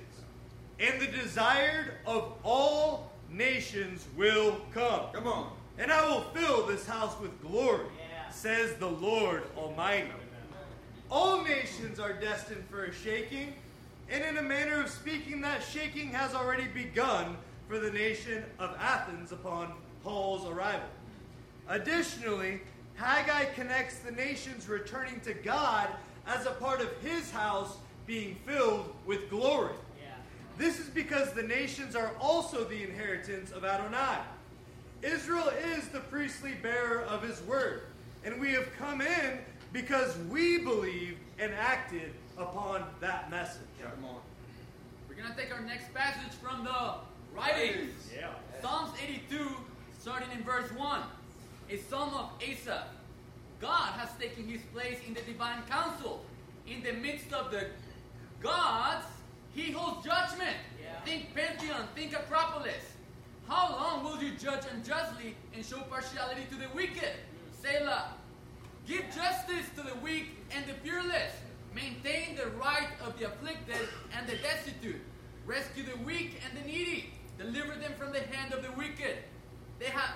and the desired of all nations will come. Come on. And I will fill this house with glory, yeah. says the Lord Almighty. Amen. All nations are destined for a shaking, and in a manner of speaking, that shaking has already begun for the nation of Athens upon Paul's arrival. Additionally, Haggai connects the nations returning to God as a part of his house being filled with glory. Yeah. This is because the nations are also the inheritance of Adonai. Israel is the priestly bearer of his word, and we have come in because we believed and acted upon that message. Yeah, come on. We're going to take our next passage from the writings. Yeah. Psalms eighty-two, starting in verse one. A psalm of Asaph. God has taken his place in the divine council. In the midst of the gods, he holds judgment. Yeah. Think Pantheon, think Acropolis. How long will you judge unjustly and show partiality to the wicked? Selah. Give justice to the weak and the fearless. Maintain the right of the afflicted and the destitute. Rescue the weak and the needy. Deliver them from the hand of the wicked. They have,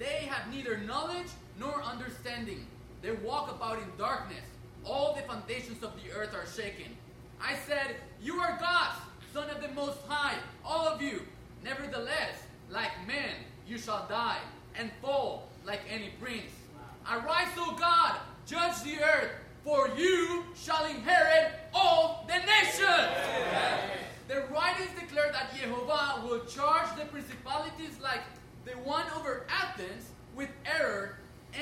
they have neither knowledge nor understanding. They walk about in darkness. All the foundations of the earth are shaken. I said, you are gods, son of the Most High, all of you. Nevertheless, like men, you shall die and fall like any prince. Arise, O God, judge the earth, for you shall inherit all the nations. Yeah. The writings declare that Jehovah will charge the principalities like the one over Athens with error,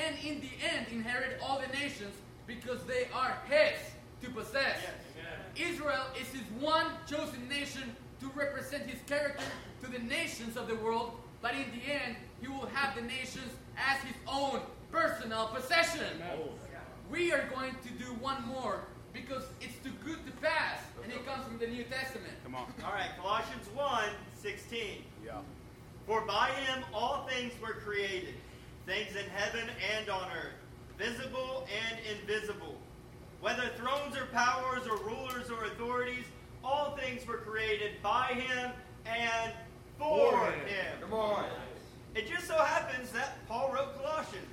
and in the end inherit all the nations, because they are his to possess. Yes. Israel is his one chosen nation to represent his character to the nations of the world, but in the end, he will have the nations as his own personal possession. Oh. We are going to do one more because it's too good to pass, and it comes from the New Testament. Come on. All right, Colossians one sixteen. Yeah. For by him all things were created, things in heaven and on earth, visible and invisible. Whether thrones or powers or rulers or authorities, all things were created by him and for him. him. Come on. It just so happens that Paul wrote Colossians,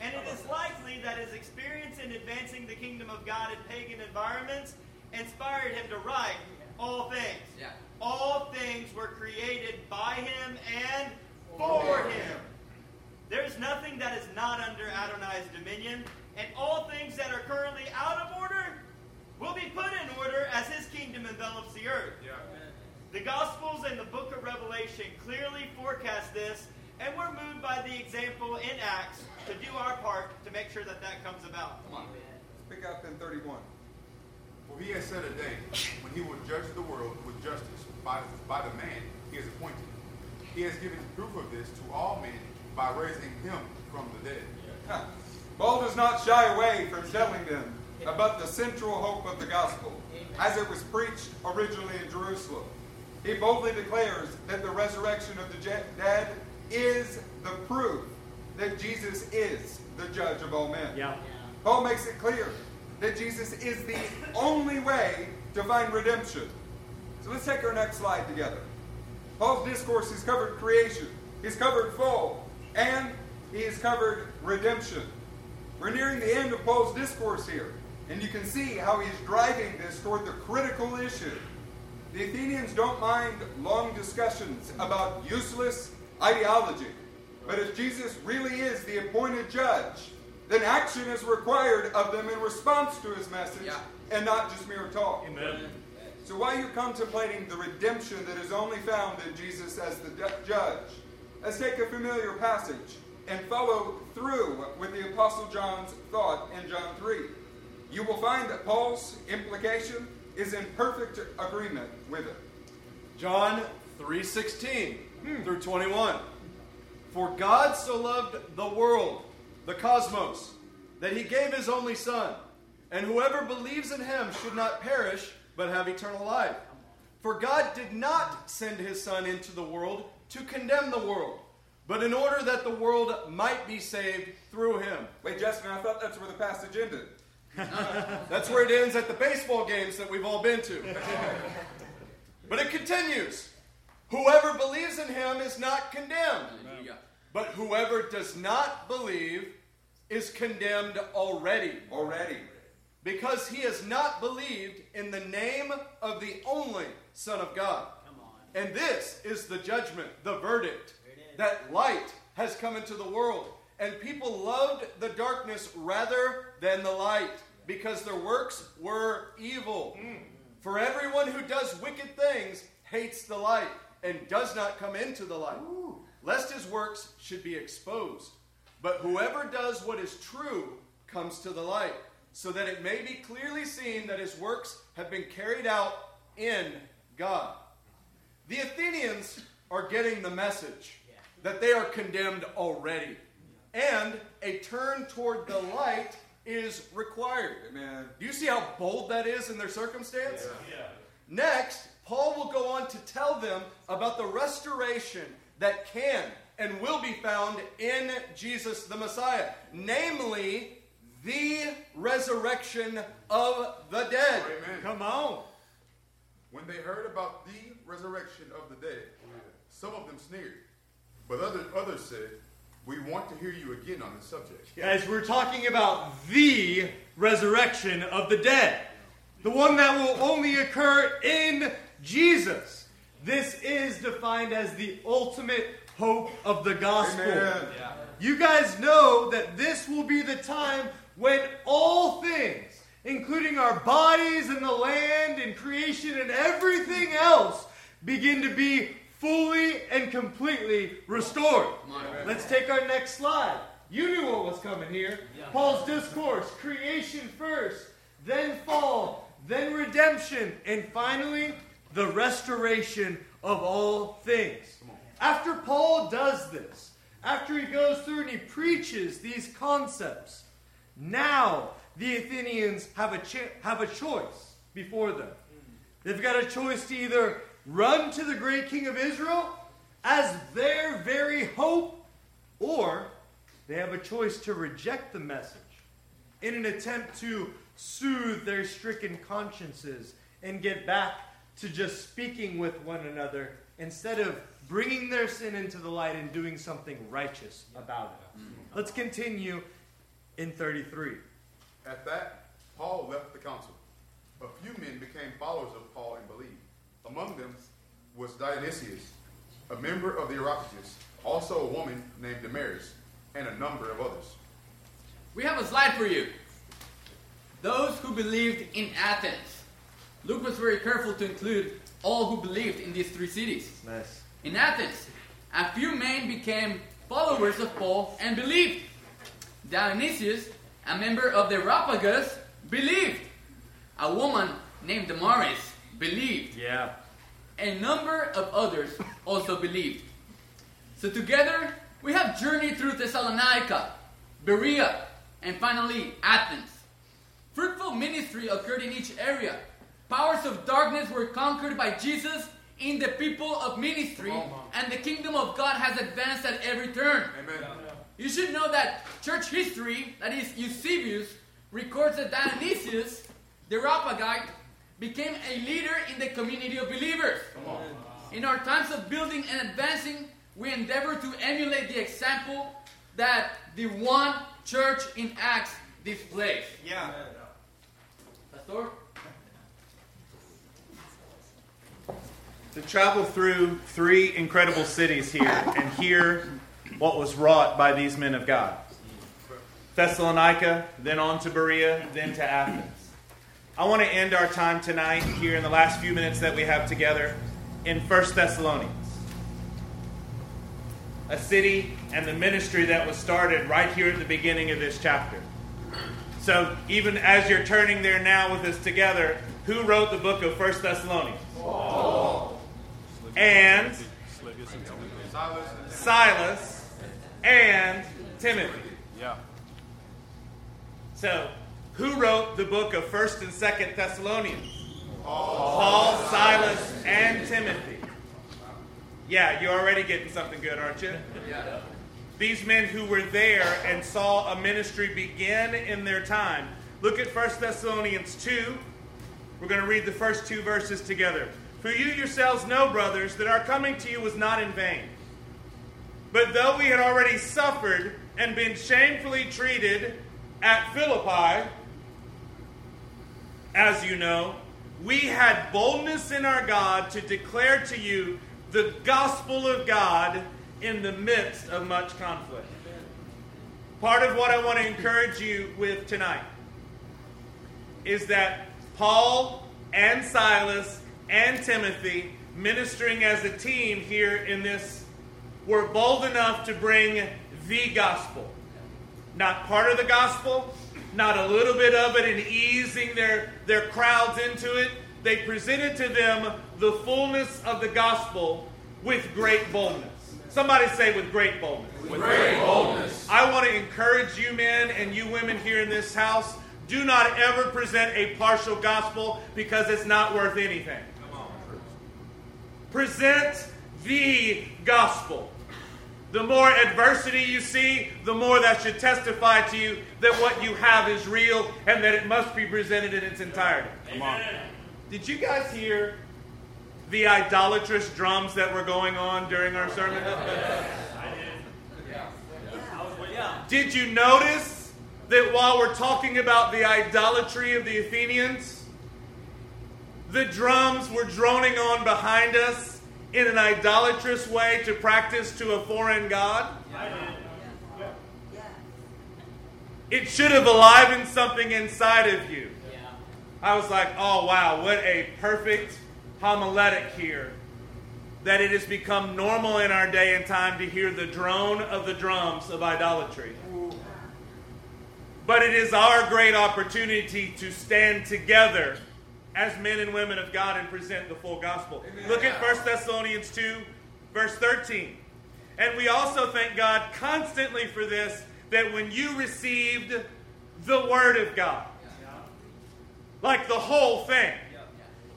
and it is likely that his experience in advancing the kingdom of God in pagan environments inspired him to write all things. Yeah. All things were created by him and for him. There is nothing that is not under Adonai's dominion, and all things that are currently out of order will be put in order as his kingdom envelops the earth. Yeah. The Gospels and the book of Revelation clearly forecast this, and we're moved by the example in Acts to do our part to make sure that that comes about. Come on. Let's pick out then thirty-one. For he has set a day when he will judge the world with justice by, by the man he has appointed. He has given proof of this to all men by raising him from the dead. Huh. Paul does not shy away from telling them about the central hope of the gospel, as it was preached originally in Jerusalem. He boldly declares that the resurrection of the dead is the proof that Jesus is the judge of all men. Yeah. Yeah. Paul makes it clear that Jesus is the only way to find redemption. So let's take our next slide together. Paul's discourse has covered creation, he's covered fall, and he has covered redemption. We're nearing the end of Paul's discourse here, and you can see how he's driving this toward the critical issue. The Athenians don't mind long discussions about useless ideology, but if Jesus really is the appointed judge, then action is required of them in response to his message, yeah. and not just mere talk. Amen. So while you're contemplating the redemption that is only found in Jesus as the judge, let's take a familiar passage and follow through with the Apostle John's thought in John three. You will find that Paul's implication is in perfect agreement with it. John three sixteen hmm. through twenty-one. For God so loved the world, the cosmos, that he gave his only Son, and whoever believes in him should not perish, but have eternal life. For God did not send his Son into the world to condemn the world, but in order that the world might be saved through him. Wait, Justin, I thought that's where the passage ended. That's where it ends, at the baseball games that we've all been to. But it continues. Whoever believes in him is not condemned. Amen. But whoever does not believe is condemned already. Already. Because he has not believed in the name of the only Son of God. Come on. And this is the judgment, the verdict, that light has come into the world. And people loved the darkness rather than the light, because their works were evil. Mm. For everyone who does wicked things hates the light and does not come into the light, Ooh. lest his works should be exposed. But whoever does what is true comes to the light, so that it may be clearly seen that his works have been carried out in God. The Athenians are getting the message that they are condemned already, and a turn toward the light is required. Amen. Do you see how bold that is in their circumstance? Yeah. Yeah. Next, Paul will go on to tell them about the restoration that can and will be found in Jesus the Messiah, namely the resurrection of the dead. Amen. Come on. When they heard about the resurrection of the dead, yeah. some of them sneered, but others, others said, "We want to hear you again on this subject." As we're talking about the resurrection of the dead, the one that will only occur in Jesus. This is defined as the ultimate hope of the gospel. Yeah. You guys know that this will be the time when all things, including our bodies and the land and creation and everything else, begin to be fully and completely restored. Let's take our next slide. You knew what was coming here. Yeah. Paul's discourse, creation first, then fall, then redemption, and finally, the restoration of all things. After Paul does this, after he goes through and he preaches these concepts, now the Athenians have a ch- have a choice before them. They've got a choice to either run to the great king of Israel as their very hope, or they have a choice to reject the message in an attempt to soothe their stricken consciences and get back to just speaking with one another instead of bringing their sin into the light and doing something righteous about it. Mm-hmm. Let's continue in thirty-three. At that, Paul left the council. A few men became followers of Paul and believed. Among them was Dionysius, a member of the Areopagus, also a woman named Damaris, and a number of others. We have a slide for you. Those who believed in Athens. Luke was very careful to include all who believed in these three cities. Nice. In Athens, a few men became followers of Paul and believed. Dionysius, a member of the Areopagus, believed. A woman named Damaris believed. Yeah. A number of others also believed. So together, we have journeyed through Thessalonica, Berea, and finally Athens. Fruitful ministry occurred in each area. Powers of darkness were conquered by Jesus in the people of ministry, and the kingdom of God has advanced at every turn. Amen. You should know that church history, that is Eusebius, records that Dionysius, the Areopagite, became a leader in the community of believers. In our times of building and advancing, we endeavor to emulate the example that the one church in Acts displays. Yeah. Pastor? To travel through three incredible cities here and hear what was wrought by these men of God. Thessalonica, then on to Berea, then to Athens. I want to end our time tonight here in the last few minutes that we have together in First Thessalonians. A city and the ministry that was started right here at the beginning of this chapter. So even as you're turning there now with us together, who wrote the book of First Thessalonians? Paul. And Silas and Timothy. Yeah. So who wrote the book of First and Second Thessalonians? Paul, Paul, Silas, and Timothy. Yeah, you're already getting something good, aren't you? Yeah. These men who were there and saw a ministry begin in their time. Look at First Thessalonians two. We're going to read the first two verses together. who you yourselves know, brothers, that our coming to you was not in vain. But though we had already suffered and been shamefully treated at Philippi, as you know, we had boldness in our God to declare to you the gospel of God in the midst of much conflict. Part of what I want to encourage you with tonight is that Paul and Silas and Timothy, ministering as a team here in this, were bold enough to bring the gospel. Not part of the gospel, not a little bit of it, and easing their, their crowds into it. They presented to them the fullness of the gospel with great boldness. Somebody say, with great boldness. With great boldness. I want to encourage you men and you women here in this house, do not ever present a partial gospel, because it's not worth anything. Come on. Present the gospel. The more adversity you see, the more that should testify to you that what you have is real and that it must be presented in its entirety. Come on. Did you guys hear the idolatrous drums that were going on during our sermon? I did. Did you notice that while we're talking about the idolatry of the Athenians, the drums were droning on behind us in an idolatrous way to practice to a foreign god? Yeah. Yeah. Yeah. It should have enlivened something inside of you. Yeah. I was like, oh wow, what a perfect homiletic here. That it has become normal in our day and time to hear the drone of the drums of idolatry. Ooh. But it is our great opportunity to stand together as men and women of God and present the full gospel. Amen. Look at First Thessalonians two, verse thirteen. And we also thank God constantly for this, that when you received the word of God, like the whole thing,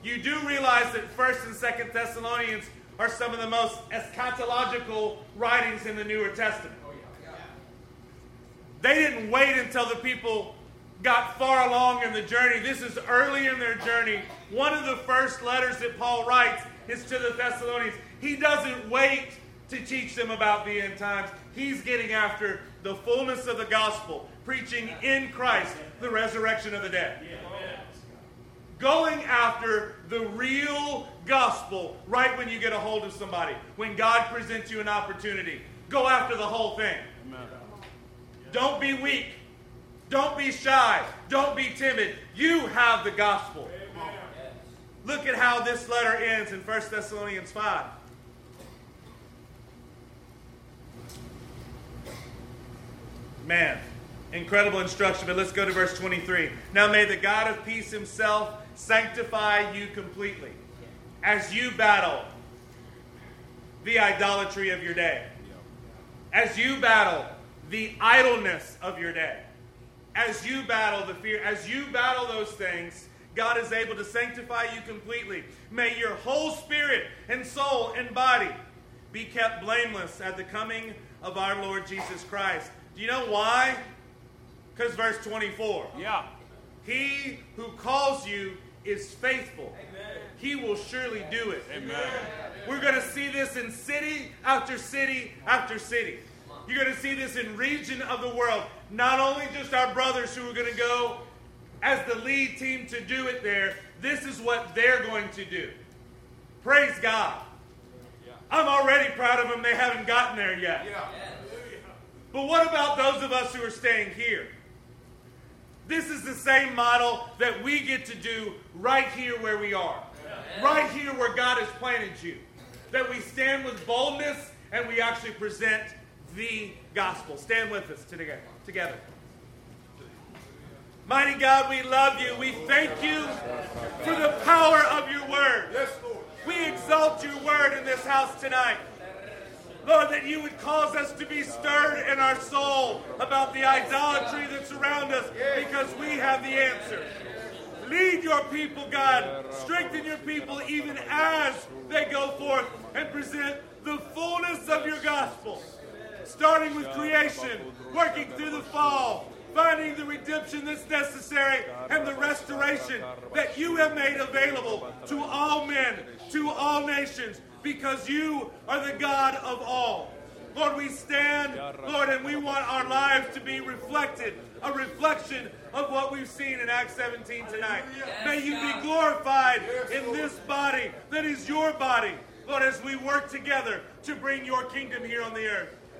you do realize that First and Second Thessalonians are some of the most eschatological writings in the Newer Testament. They didn't wait until the people got far along in the journey. This is early in their journey. One of the first letters that Paul writes is to the Thessalonians. He doesn't wait to teach them about the end times. He's getting after the fullness of the gospel, preaching in Christ the resurrection of the dead. Going after the real gospel right when you get a hold of somebody. When God presents you an opportunity, go after the whole thing. Amen. Don't be weak. Don't be shy. Don't be timid. You have the gospel. Amen. Look at how this letter ends in First Thessalonians five. Man, incredible instruction, but let's go to verse twenty-three. Now may the God of peace himself sanctify you completely as you battle the idolatry of your day. As you battle the idleness of your day. As you battle the fear, as you battle those things, God is able to sanctify you completely. May your whole spirit and soul and body be kept blameless at the coming of our Lord Jesus Christ. Do you know why? Because verse twenty-four. Yeah. He who calls you is faithful. Amen. He will surely do it. Amen. We're going to see this in city after city after city. You're going to see this in region of the world. Not only just our brothers who are going to go as the lead team to do it there. This is what they're going to do. Praise God. Yeah. I'm already proud of them. They haven't gotten there yet. Yeah. Yes. But what about those of us who are staying here? This is the same model that we get to do right here where we are. Yeah. Right here where God has planted you. That we stand with boldness and we actually present the gospel. Stand with us today, together. Mighty God, we love you. We thank you for the power of your word. Yes, Lord. We exalt your word in this house tonight. Lord, that you would cause us to be stirred in our soul about the idolatry that surrounds us, because we have the answer. Lead your people, God. Strengthen your people even as they go forth and present the fullness of your gospel. Starting with creation, working through the fall, finding the redemption that's necessary and the restoration that you have made available to all men. land to all nations, because you are the God of all. Lord, we stand, Lord, and we want our lives to be reflected, a reflection of what we've seen in Acts seventeen tonight. May you be glorified in this body that is your body, Lord, as we work together to bring your kingdom here on the earth.